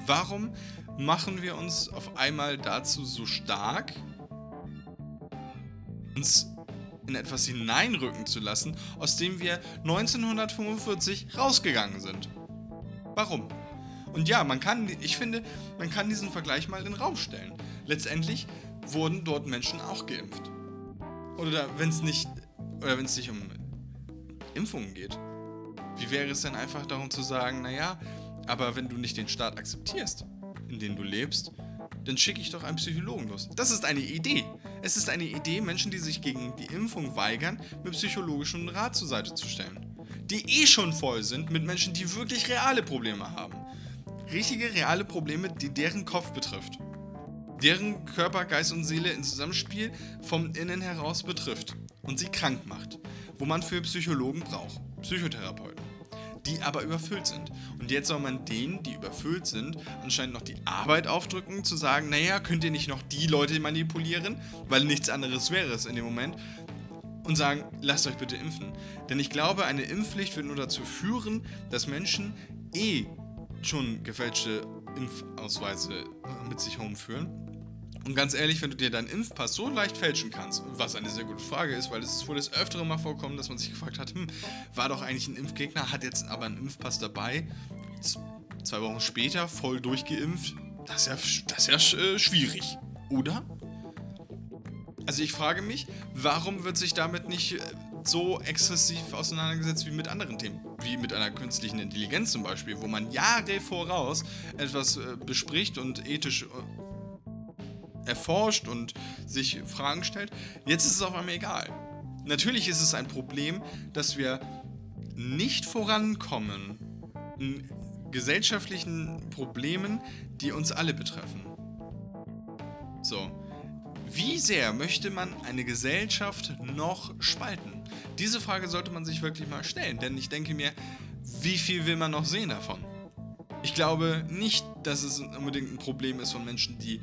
Warum machen wir uns auf einmal dazu so stark, uns in etwas hineinrücken zu lassen, aus dem wir 1945 rausgegangen sind? Warum? Und ja, ich finde, man kann diesen Vergleich mal in den Raum stellen. Letztendlich wurden dort Menschen auch geimpft. Oder wenn es nicht um Impfungen geht. Wie wäre es denn einfach darum zu sagen, naja, aber wenn du nicht den Staat akzeptierst, in dem du lebst, dann schicke ich doch einen Psychologen los. Das ist eine Idee. Es ist eine Idee, Menschen, die sich gegen die Impfung weigern, mit psychologischem Rat zur Seite zu stellen. Die schon voll sind mit Menschen, die wirklich reale Probleme haben. Richtige, reale Probleme, die deren Kopf betrifft. Deren Körper, Geist und Seele im Zusammenspiel vom Innen heraus betrifft und sie krank macht. Wo man für Psychologen braucht, Psychotherapeuten, die aber überfüllt sind. Und jetzt soll man denen, die überfüllt sind, anscheinend noch die Arbeit aufdrücken, zu sagen, naja, könnt ihr nicht noch die Leute manipulieren, weil nichts anderes wäre es in dem Moment, und sagen, lasst euch bitte impfen. Denn ich glaube, eine Impfpflicht wird nur dazu führen, dass Menschen schon gefälschte Impfausweise mit sich herumführen. Und ganz ehrlich, wenn du dir deinen Impfpass so leicht fälschen kannst, was eine sehr gute Frage ist, weil es wohl das öftere Mal vorkommen, dass man sich gefragt hat, war doch eigentlich ein Impfgegner, hat jetzt aber einen Impfpass dabei, 2 Wochen später, voll durchgeimpft, das ist ja schwierig, oder? Also ich frage mich, warum wird sich damit nicht so exzessiv auseinandergesetzt wie mit anderen Themen? Wie mit einer künstlichen Intelligenz zum Beispiel, wo man Jahre voraus etwas bespricht und ethisch erforscht und sich Fragen stellt. Jetzt ist es auf einmal egal. Natürlich ist es ein Problem, dass wir nicht vorankommen in gesellschaftlichen Problemen, die uns alle betreffen. So. Wie sehr möchte man eine Gesellschaft noch spalten? Diese Frage sollte man sich wirklich mal stellen, denn ich denke mir, wie viel will man noch sehen davon? Ich glaube nicht, dass es unbedingt ein Problem ist von Menschen, die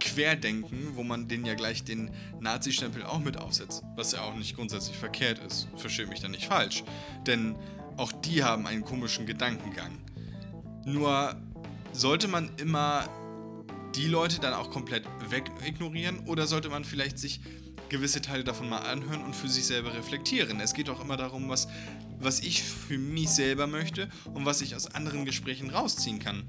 querdenken, wo man denen ja gleich den Nazi-Stempel auch mit aufsetzt, was ja auch nicht grundsätzlich verkehrt ist, verstehe mich da nicht falsch, denn auch die haben einen komischen Gedankengang. Nur sollte man immer die Leute dann auch komplett wegignorieren oder sollte man vielleicht sich gewisse Teile davon mal anhören und für sich selber reflektieren? Es geht auch immer darum, was ich für mich selber möchte und was ich aus anderen Gesprächen rausziehen kann.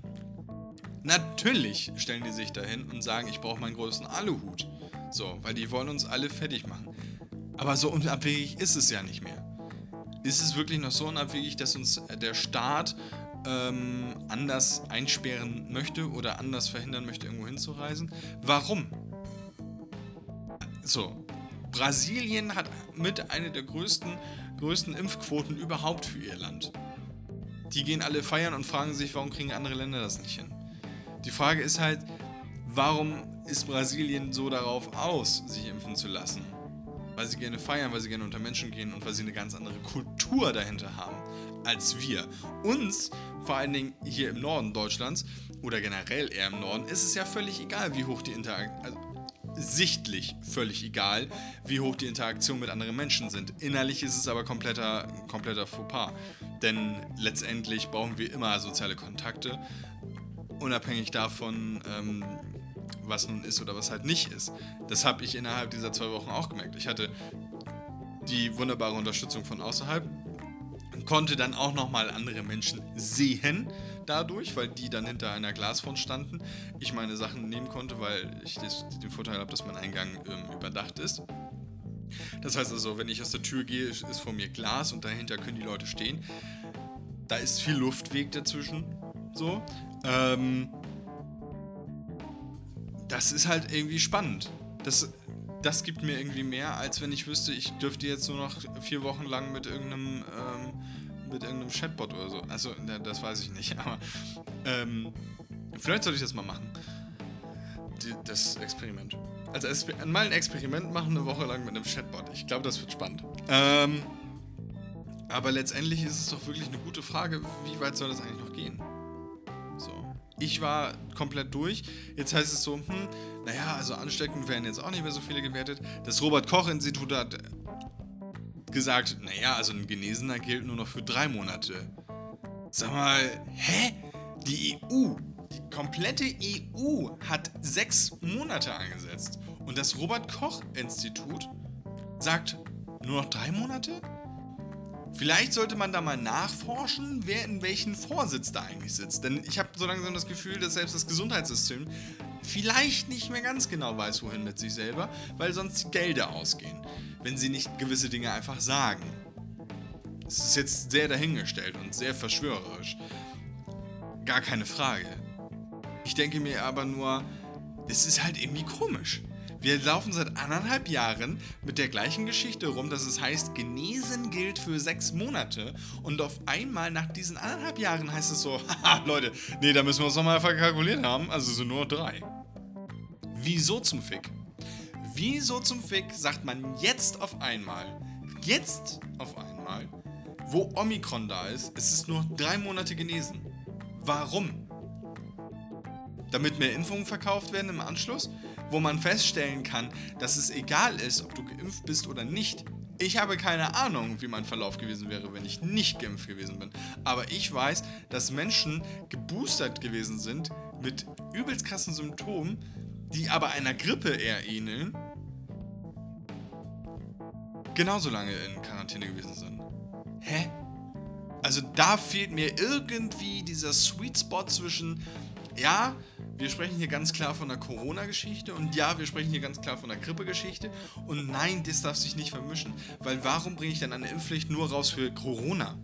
Natürlich stellen die sich dahin und sagen, ich brauche meinen größten Aluhut. So, weil die wollen uns alle fertig machen. Aber so unabwegig ist es ja nicht mehr. Ist es wirklich noch so unabwegig, dass uns der Staat anders einsperren möchte oder anders verhindern möchte, irgendwo hinzureisen? Warum? So, Brasilien hat mit einer der größten Impfquoten überhaupt für ihr Land. Die gehen alle feiern und fragen sich, warum kriegen andere Länder das nicht hin? Die Frage ist halt, warum ist Brasilien so darauf aus, sich impfen zu lassen? Weil sie gerne feiern, weil sie gerne unter Menschen gehen und weil sie eine ganz andere Kultur dahinter haben als wir. Uns, vor allen Dingen hier im Norden Deutschlands oder generell eher im Norden, ist es ja völlig egal, wie hoch die Interaktion, also sichtlich völlig egal, wie hoch die Interaktion mit anderen Menschen sind. Innerlich ist es aber kompletter Fauxpas, denn letztendlich brauchen wir immer soziale Kontakte unabhängig davon, was nun ist oder was halt nicht ist. Das habe ich innerhalb dieser 2 Wochen auch gemerkt. Ich hatte die wunderbare Unterstützung von außerhalb, konnte dann auch nochmal andere Menschen sehen dadurch, weil die dann hinter einer Glasfront standen. Ich meine Sachen nehmen konnte, weil ich den Vorteil habe, dass mein Eingang überdacht ist. Das heißt also, wenn ich aus der Tür gehe, ist vor mir Glas und dahinter können die Leute stehen. Da ist viel Luftweg dazwischen. So. Das ist halt irgendwie spannend. Das gibt mir irgendwie mehr, als wenn ich wüsste, ich dürfte jetzt nur noch 4 Wochen lang mit irgendeinem Chatbot oder so. Also, das weiß ich nicht, aber vielleicht sollte ich das mal machen. Das Experiment. Also mal ein Experiment machen, 1 Woche lang mit einem Chatbot. Ich glaube, das wird spannend. Aber letztendlich ist es doch wirklich eine gute Frage, wie weit soll das eigentlich noch gehen? So. Ich war komplett durch. Jetzt heißt es so, naja, also Ansteckungen werden jetzt auch nicht mehr so viele gewertet. Das Robert-Koch-Institut hat gesagt, naja, also ein Genesener gilt nur noch für 3 Monate. Sag mal, hä? Die EU, die komplette EU hat 6 Monate angesetzt. Und das Robert-Koch-Institut sagt nur noch 3 Monate? Vielleicht sollte man da mal nachforschen, wer in welchen Vorsitz da eigentlich sitzt. Denn ich habe so langsam das Gefühl, dass selbst das Gesundheitssystem vielleicht nicht mehr ganz genau weiß, wohin mit sich selber, weil sonst die Gelder ausgehen, wenn sie nicht gewisse Dinge einfach sagen. Es ist jetzt sehr dahingestellt und sehr verschwörerisch. Gar keine Frage. Ich denke mir aber nur, es ist halt irgendwie komisch. Wir laufen seit 1,5 Jahren mit der gleichen Geschichte rum, dass es heißt, genesen gilt für 6 Monate. Und auf einmal nach diesen 1,5 Jahren heißt es so, haha, Leute, nee, da müssen wir uns nochmal verkalkuliert haben, also sind nur 3. Wieso zum Fick? Wieso zum Fick sagt man jetzt auf einmal, wo Omikron da ist, es ist nur 3 Monate genesen? Warum? Damit mehr Impfungen verkauft werden im Anschluss, wo man feststellen kann, dass es egal ist, ob du geimpft bist oder nicht. Ich habe keine Ahnung, wie mein Verlauf gewesen wäre, wenn ich nicht geimpft gewesen bin. Aber ich weiß, dass Menschen geboostert gewesen sind mit übelst krassen Symptomen, die aber einer Grippe eher ähneln, genauso lange in Quarantäne gewesen sind. Hä? Also da fehlt mir irgendwie dieser Sweet Spot zwischen, ja, wir sprechen hier ganz klar von einer Corona-Geschichte und ja, wir sprechen hier ganz klar von einer Grippe-Geschichte und nein, das darf sich nicht vermischen, weil warum bringe ich dann eine Impfpflicht nur raus für Corona?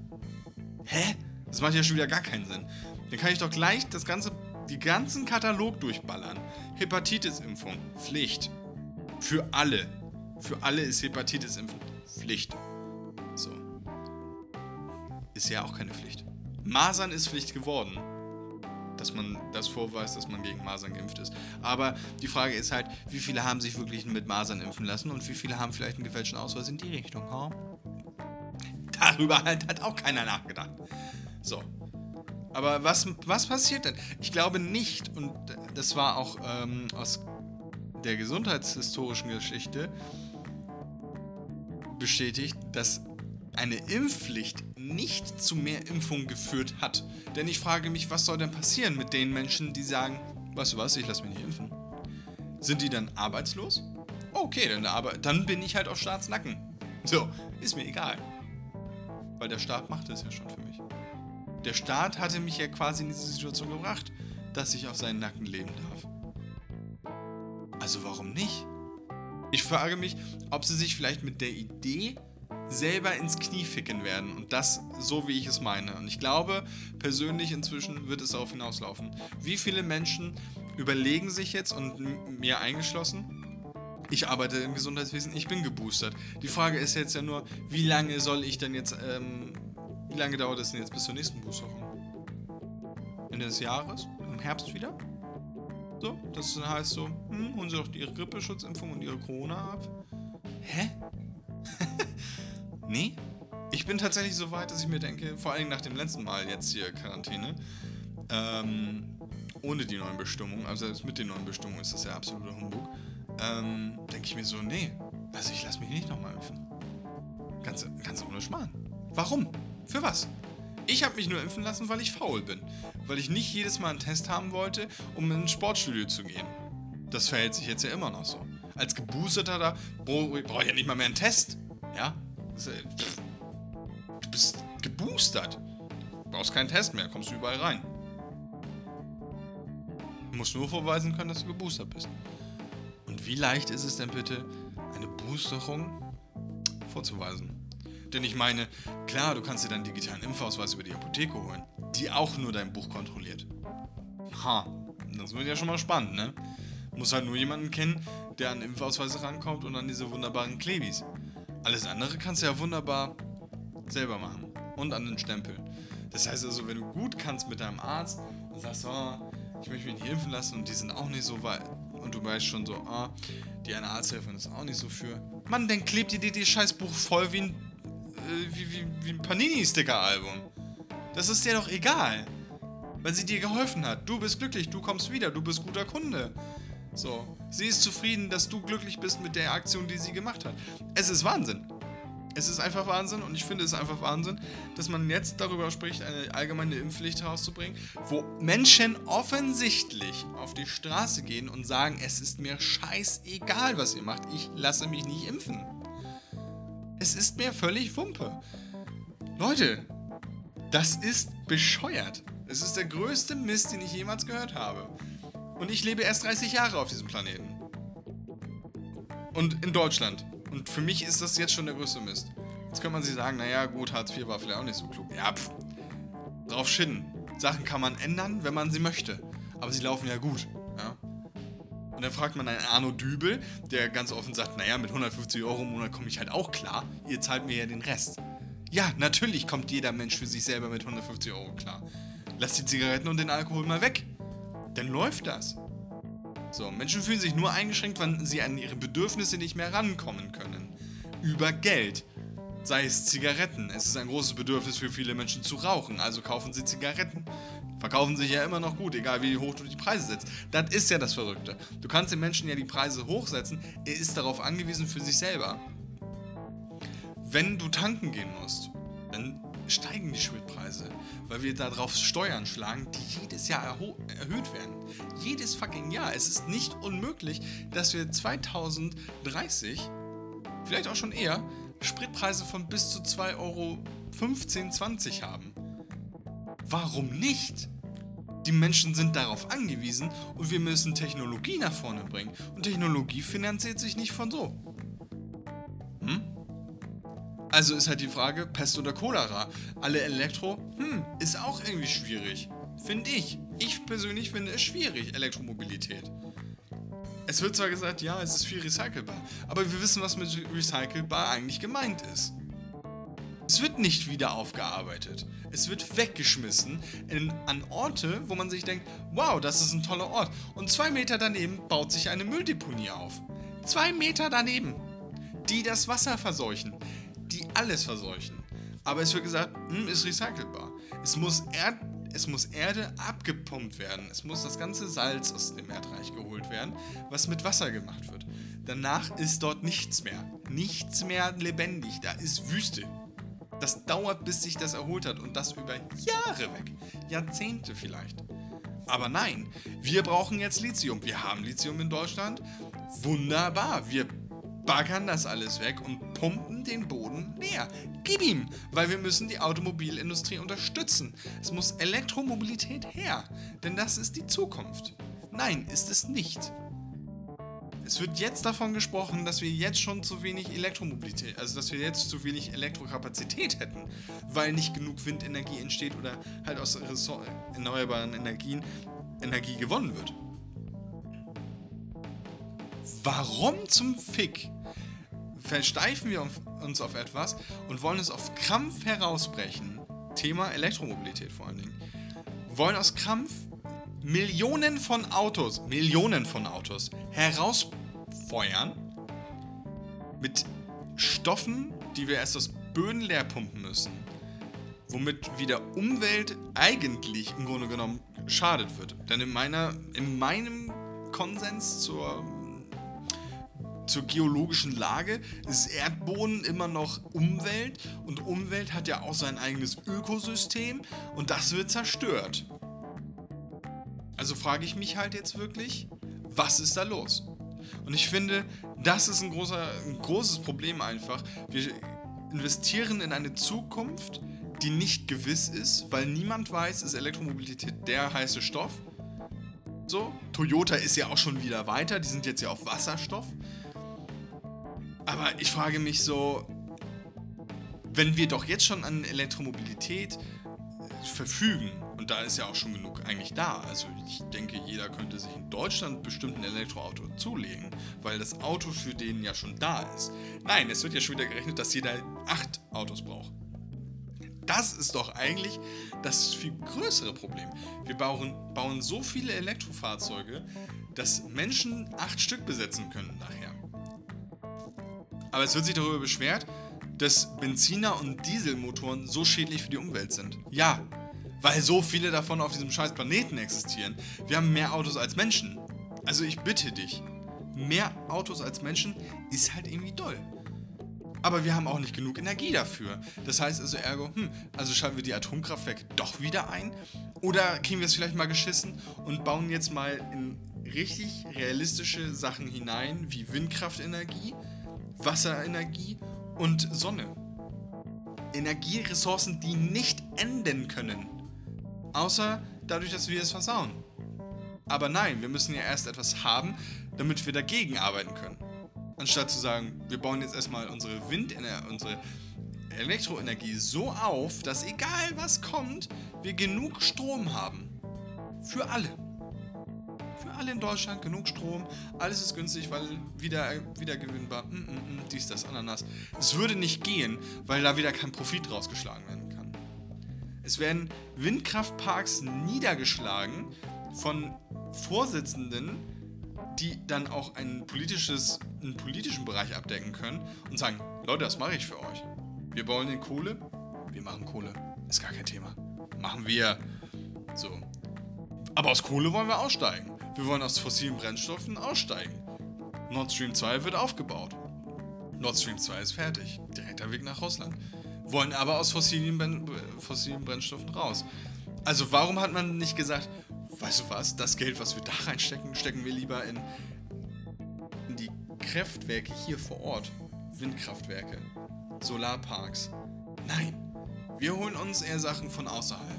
Hä? Das macht ja schon wieder gar keinen Sinn. Dann kann ich doch gleich den ganzen Katalog durchballern. Hepatitis-Impfung, Pflicht. Für alle. Für alle ist Hepatitis-Impfung Pflicht. So. Ist ja auch keine Pflicht. Masern ist Pflicht geworden. Dass man das vorweist, dass man gegen Masern geimpft ist. Aber die Frage ist halt, wie viele haben sich wirklich mit Masern impfen lassen und wie viele haben vielleicht einen gefälschten Ausweis in die Richtung. Oh. Darüber hat auch keiner nachgedacht. So. Aber was passiert denn? Ich glaube nicht, und das war auch aus der gesundheitshistorischen Geschichte bestätigt, dass eine Impfpflicht nicht zu mehr Impfung geführt hat. Denn ich frage mich, was soll denn passieren mit den Menschen, die sagen, weißt du was, ich lasse mich nicht impfen. Sind die dann arbeitslos? Okay, dann bin ich halt auf Staatsnacken. So, ist mir egal. Weil der Staat macht es ja schon für mich. Der Staat hatte mich ja quasi in diese Situation gebracht, dass ich auf seinen Nacken leben darf. Also warum nicht? Ich frage mich, ob sie sich vielleicht mit der Idee selber ins Knie ficken werden und das so, wie ich es meine. Und ich glaube, persönlich inzwischen wird es darauf hinauslaufen. Wie viele Menschen überlegen sich jetzt, und mir eingeschlossen, ich arbeite im Gesundheitswesen, ich bin geboostert. Die Frage ist jetzt ja nur, wie lange dauert es denn jetzt bis zur nächsten Boosterung? Ende des Jahres? Im Herbst wieder? So, das heißt so, holen sie doch ihre Grippeschutzimpfung und ihre Corona ab. Hä? Nee, ich bin tatsächlich so weit, dass ich mir denke, vor allem nach dem letzten Mal jetzt hier Quarantäne, ohne die neuen Bestimmungen, also selbst mit den neuen Bestimmungen ist das ja absoluter Humbug, denke ich mir so, nee, also ich lasse mich nicht nochmal impfen. Ganz ohne Schmarrn. Warum? Für was? Ich habe mich nur impfen lassen, weil ich faul bin. Weil ich nicht jedes Mal einen Test haben wollte, um in ein Sportstudio zu gehen. Das verhält sich jetzt ja immer noch so. Als Geboosterter da brauche ich ja nicht mal mehr einen Test. Ja? Du bist geboostert. Du brauchst keinen Test mehr, kommst du überall rein. Du musst nur vorweisen können, dass du geboostert bist. Und wie leicht ist es denn bitte, eine Boosterung vorzuweisen? Denn ich meine, klar, du kannst dir deinen digitalen Impfausweis über die Apotheke holen, die auch nur dein Buch kontrolliert. Ha, das wird ja schon mal spannend, ne? Muss halt nur jemanden kennen, der an Impfausweise rankommt und an diese wunderbaren Klebis. Alles andere kannst du ja wunderbar selber machen und an den Stempeln. Das heißt also, wenn du gut kannst mit deinem Arzt und sagst, oh, ich möchte mich nicht impfen lassen und die sind auch nicht so weit. Und du weißt schon so, oh, die eine Arzthelferin ist auch nicht so für. Mann, dann klebt ihr dir die Scheißbuch voll wie ein wie ein Panini-Sticker-Album. Das ist dir doch egal. Weil sie dir geholfen hat. Du bist glücklich, du kommst wieder, du bist guter Kunde. So. Sie ist zufrieden, dass du glücklich bist mit der Aktion, die sie gemacht hat. Es ist Wahnsinn. Es ist einfach Wahnsinn und ich finde es einfach Wahnsinn, dass man jetzt darüber spricht, eine allgemeine Impfpflicht herauszubringen, wo Menschen offensichtlich auf die Straße gehen und sagen, es ist mir scheißegal, was ihr macht, ich lasse mich nicht impfen. Es ist mir völlig Wumpe. Leute, das ist bescheuert. Es ist der größte Mist, den ich jemals gehört habe. Und ich lebe erst 30 Jahre auf diesem Planeten. Und in Deutschland. Und für mich ist das jetzt schon der größte Mist. Jetzt könnte man sich sagen, naja gut, Hartz IV war vielleicht auch nicht so klug. Ja, pff. Drauf schinden. Sachen kann man ändern, wenn man sie möchte. Aber sie laufen ja gut. Ja? Und dann fragt man einen Arno Dübel, der ganz offen sagt, naja, mit 150 € im Monat komme ich halt auch klar. Ihr zahlt mir ja den Rest. Ja, natürlich kommt jeder Mensch für sich selber mit 150 € klar. Lasst die Zigaretten und den Alkohol mal weg. Dann läuft das. So, Menschen fühlen sich nur eingeschränkt, wenn sie an ihre Bedürfnisse nicht mehr rankommen können. Über Geld. Sei es Zigaretten. Es ist ein großes Bedürfnis für viele Menschen zu rauchen, also kaufen sie Zigaretten. Verkaufen sich ja immer noch gut, egal wie hoch du die Preise setzt. Das ist ja das Verrückte. Du kannst den Menschen ja die Preise hochsetzen, er ist darauf angewiesen für sich selber. Wenn du tanken gehen musst, dann steigen die Spritpreise, weil wir darauf Steuern schlagen, die jedes Jahr erhöht werden. Jedes fucking Jahr. Es ist nicht unmöglich, dass wir 2030, vielleicht auch schon eher, Spritpreise von bis zu 2,15 €, 20 haben. Warum nicht? Die Menschen sind darauf angewiesen und wir müssen Technologie nach vorne bringen. Und Technologie finanziert sich nicht von so. Hm? Also ist halt die Frage, Pest oder Cholera? Alle Elektro? Ist auch irgendwie schwierig. Finde ich. Ich persönlich finde es schwierig, Elektromobilität. Es wird zwar gesagt, ja, es ist viel recycelbar, aber wir wissen, was mit recycelbar eigentlich gemeint ist. Es wird nicht wieder aufgearbeitet. Es wird weggeschmissen an Orte, wo man sich denkt, wow, das ist ein toller Ort. Und 2 Meter daneben baut sich eine Mülldeponie auf. 2 Meter daneben. Die das Wasser verseuchen. Die alles verseuchen. Aber es wird gesagt, ist recycelbar. Es muss Erde abgepumpt werden. Es muss das ganze Salz aus dem Erdreich geholt werden, was mit Wasser gemacht wird. Danach ist dort nichts mehr. Nichts mehr lebendig. Da ist Wüste. Das dauert, bis sich das erholt hat und das über Jahre weg, Jahrzehnte vielleicht. Aber nein, wir brauchen jetzt Lithium. Wir haben Lithium in Deutschland. Wunderbar, wir baggern das alles weg und pumpen den Boden leer. Gib ihm, weil wir müssen die Automobilindustrie unterstützen. Es muss Elektromobilität her, denn das ist die Zukunft. Nein, ist es nicht. Es wird jetzt davon gesprochen, dass wir jetzt schon zu wenig Elektromobilität, also dass wir jetzt zu wenig Elektrokapazität hätten, weil nicht genug Windenergie entsteht oder halt aus erneuerbaren Energien Energie gewonnen wird. Warum zum Fick versteifen wir uns auf etwas und wollen es auf Krampf herausbrechen? Thema Elektromobilität vor allen Dingen. Wollen aus Krampf Millionen von Autos herausfeuern mit Stoffen, die wir erst aus Böden leer pumpen müssen, womit wieder Umwelt eigentlich im Grunde genommen geschadet wird. Denn in meinem Konsens zur zur geologischen Lage ist Erdboden immer noch Umwelt und Umwelt hat ja auch sein eigenes Ökosystem und das wird zerstört. Also frage ich mich halt jetzt wirklich, was ist da los? Und ich finde, das ist ein großes Problem einfach. Wir investieren in eine Zukunft, die nicht gewiss ist, weil niemand weiß, ist Elektromobilität der heiße Stoff? So, Toyota ist ja auch schon wieder weiter, die sind jetzt ja auf Wasserstoff. Aber ich frage mich so, wenn wir doch jetzt schon an Elektromobilität verfügen, und da ist ja auch schon genug eigentlich da, also ich denke, jeder könnte sich in Deutschland bestimmt ein Elektroauto zulegen, weil das Auto für den ja schon da ist. Nein, es wird ja schon wieder gerechnet, dass jeder 8 Autos braucht. Das ist doch eigentlich das viel größere Problem. Wir bauen so viele Elektrofahrzeuge, dass Menschen 8 Stück besetzen können nachher. Aber es wird sich darüber beschwert, dass Benziner- und Dieselmotoren so schädlich für die Umwelt sind. Ja, weil so viele davon auf diesem scheiß Planeten existieren. Wir haben mehr Autos als Menschen. Also ich bitte dich, mehr Autos als Menschen ist halt irgendwie doll. Aber wir haben auch nicht genug Energie dafür. Das heißt also ergo, also schalten wir die Atomkraftwerke doch wieder ein? Oder kriegen wir es vielleicht mal geschissen und bauen jetzt mal in richtig realistische Sachen hinein, wie Windkraftenergie, Wasserenergie und Sonne. Energieressourcen, die nicht enden können. Außer dadurch, dass wir es versauen. Aber nein, wir müssen ja erst etwas haben, damit wir dagegen arbeiten können. Anstatt zu sagen, wir bauen jetzt erstmal unsere Windenergie, unsere Elektroenergie so auf, dass egal was kommt, wir genug Strom haben. Für alle. Für alle in Deutschland genug Strom. Alles ist günstig, weil wieder gewinnbar. Dies, das, Ananas. Es würde nicht gehen, weil da wieder kein Profit rausgeschlagen werden kann. Es werden Windkraftparks niedergeschlagen von Vorsitzenden, die dann auch einen politischen Bereich abdecken können und sagen, Leute, das mache ich für euch. Wir wollen in Kohle, wir machen Kohle. Ist gar kein Thema. Machen wir. So. Aber aus Kohle wollen wir aussteigen. Wir wollen aus fossilen Brennstoffen aussteigen. Nord Stream 2 wird aufgebaut. Nord Stream 2 ist fertig. Direkter Weg nach Russland. Wollen aber aus fossilen Brennstoffen raus. Also warum hat man nicht gesagt, weißt du was, das Geld, was wir da reinstecken, stecken wir lieber in die Kraftwerke hier vor Ort. Windkraftwerke, Solarparks. Nein, wir holen uns eher Sachen von außerhalb.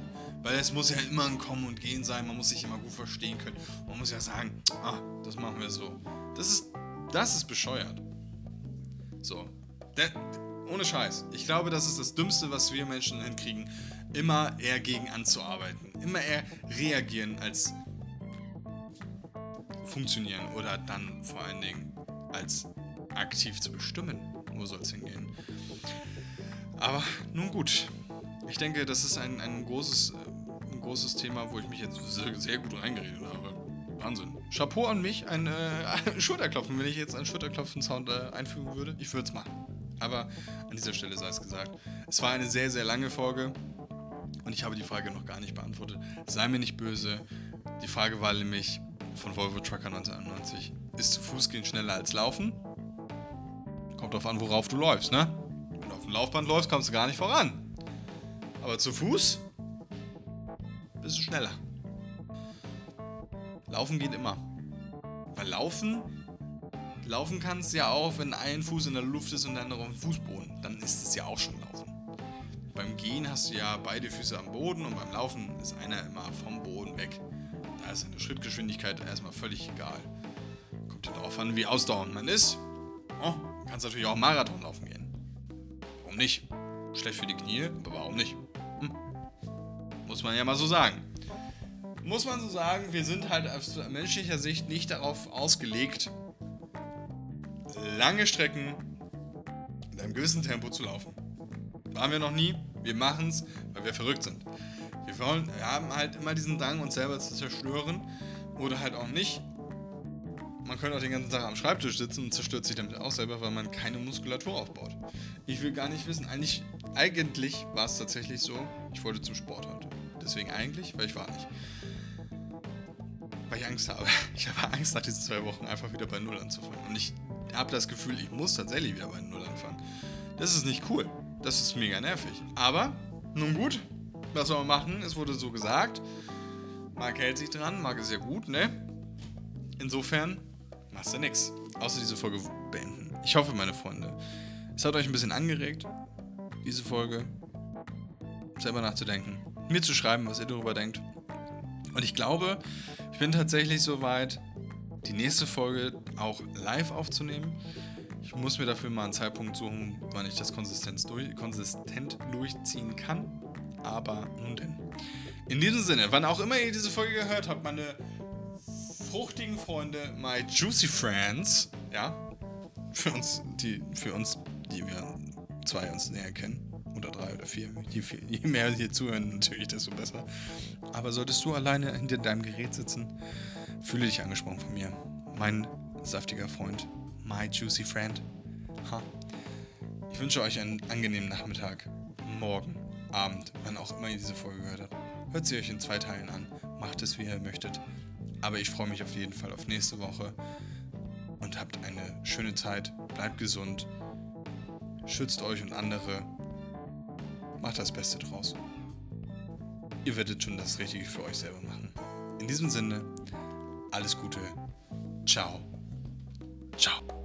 Weil es muss ja immer ein Kommen und Gehen sein, man muss sich immer gut verstehen können. Man muss ja sagen, das machen wir so. Das ist bescheuert. So, ohne Scheiß. Ich glaube, das ist das Dümmste, was wir Menschen hinkriegen. Immer eher gegen anzuarbeiten. Immer eher reagieren als funktionieren oder dann vor allen Dingen als aktiv zu bestimmen. Wo soll es hingehen? Aber nun gut. Ich denke, das ist ein großes Thema, wo ich mich jetzt sehr gut reingeredet habe. Wahnsinn. Chapeau an mich, ein Schulterklopfen. Wenn ich jetzt einen Schulterklopfen-Sound einfügen würde, ich würde es machen. Aber an dieser Stelle sei es gesagt. Es war eine sehr, sehr lange Folge. Und ich habe die Frage noch gar nicht beantwortet. Sei mir nicht böse. Die Frage war nämlich von Volvo Trucker 1991. Ist zu Fuß gehen schneller als laufen? Kommt drauf an, worauf du läufst, ne? Wenn du auf dem Laufband läufst, kommst du gar nicht voran. Aber zu Fuß bist du schneller. Laufen geht immer. Weil laufen kannst du ja auch, wenn ein Fuß in der Luft ist und der andere auf dem Fußboden. Dann ist es ja auch schon Laufen. Beim Gehen hast du ja beide Füße am Boden und beim Laufen ist einer immer vom Boden weg. Da ist eine Schrittgeschwindigkeit erstmal völlig egal. Kommt ja darauf an, wie ausdauernd man ist. Oh, kannst natürlich auch Marathon laufen gehen. Warum nicht? Schlecht für die Knie, aber warum nicht? Muss man ja mal so sagen. Muss man so sagen, wir sind halt aus menschlicher Sicht nicht darauf ausgelegt, lange Strecken in einem gewissen Tempo zu laufen. Waren wir noch nie. Wir machen es, weil wir verrückt sind. Wir haben halt immer diesen Drang, uns selber zu zerstören. Oder halt auch nicht. Man könnte auch den ganzen Tag am Schreibtisch sitzen und zerstört sich damit auch selber, weil man keine Muskulatur aufbaut. Ich will gar nicht wissen. Eigentlich war es tatsächlich so, ich wollte zum Sport heute. Deswegen eigentlich, weil ich war nicht. Weil ich Angst habe. Ich habe Angst, nach diesen 2 Wochen einfach wieder bei Null anzufangen. Und ich habe das Gefühl, ich muss tatsächlich wieder bei Null anfangen. Das ist nicht cool. Das ist mega nervig. Aber, nun gut, was soll man machen? Es wurde so gesagt. Marc hält sich dran. Marc ist ja gut, ne? Insofern machst du nix. Außer diese Folge beenden. Ich hoffe, meine Freunde, es hat euch ein bisschen angeregt, diese Folge selber nachzudenken. Mir zu schreiben, was ihr darüber denkt. Und ich glaube, ich bin tatsächlich soweit, die nächste Folge auch live aufzunehmen. Ich muss mir dafür mal einen Zeitpunkt suchen, wann ich das konsistent durchziehen kann. Aber nun denn. In diesem Sinne, wann auch immer ihr diese Folge gehört habt, meine fruchtigen Freunde, my juicy friends, ja, für uns, die wir 2 uns näher kennen, oder 3 oder 4, je mehr hier zuhören, natürlich, desto besser. Aber solltest du alleine hinter deinem Gerät sitzen, fühle dich angesprochen von mir. Mein saftiger Freund, my juicy friend. Ha. Ich wünsche euch einen angenehmen Nachmittag, morgen, Abend, wann auch immer ihr diese Folge gehört habt. Hört sie euch in 2 Teilen an, macht es, wie ihr möchtet. Aber ich freue mich auf jeden Fall auf nächste Woche und habt eine schöne Zeit, bleibt gesund, schützt euch und andere, macht das Beste draus. Ihr werdet schon das Richtige für euch selber machen. In diesem Sinne, alles Gute, ciao, ciao.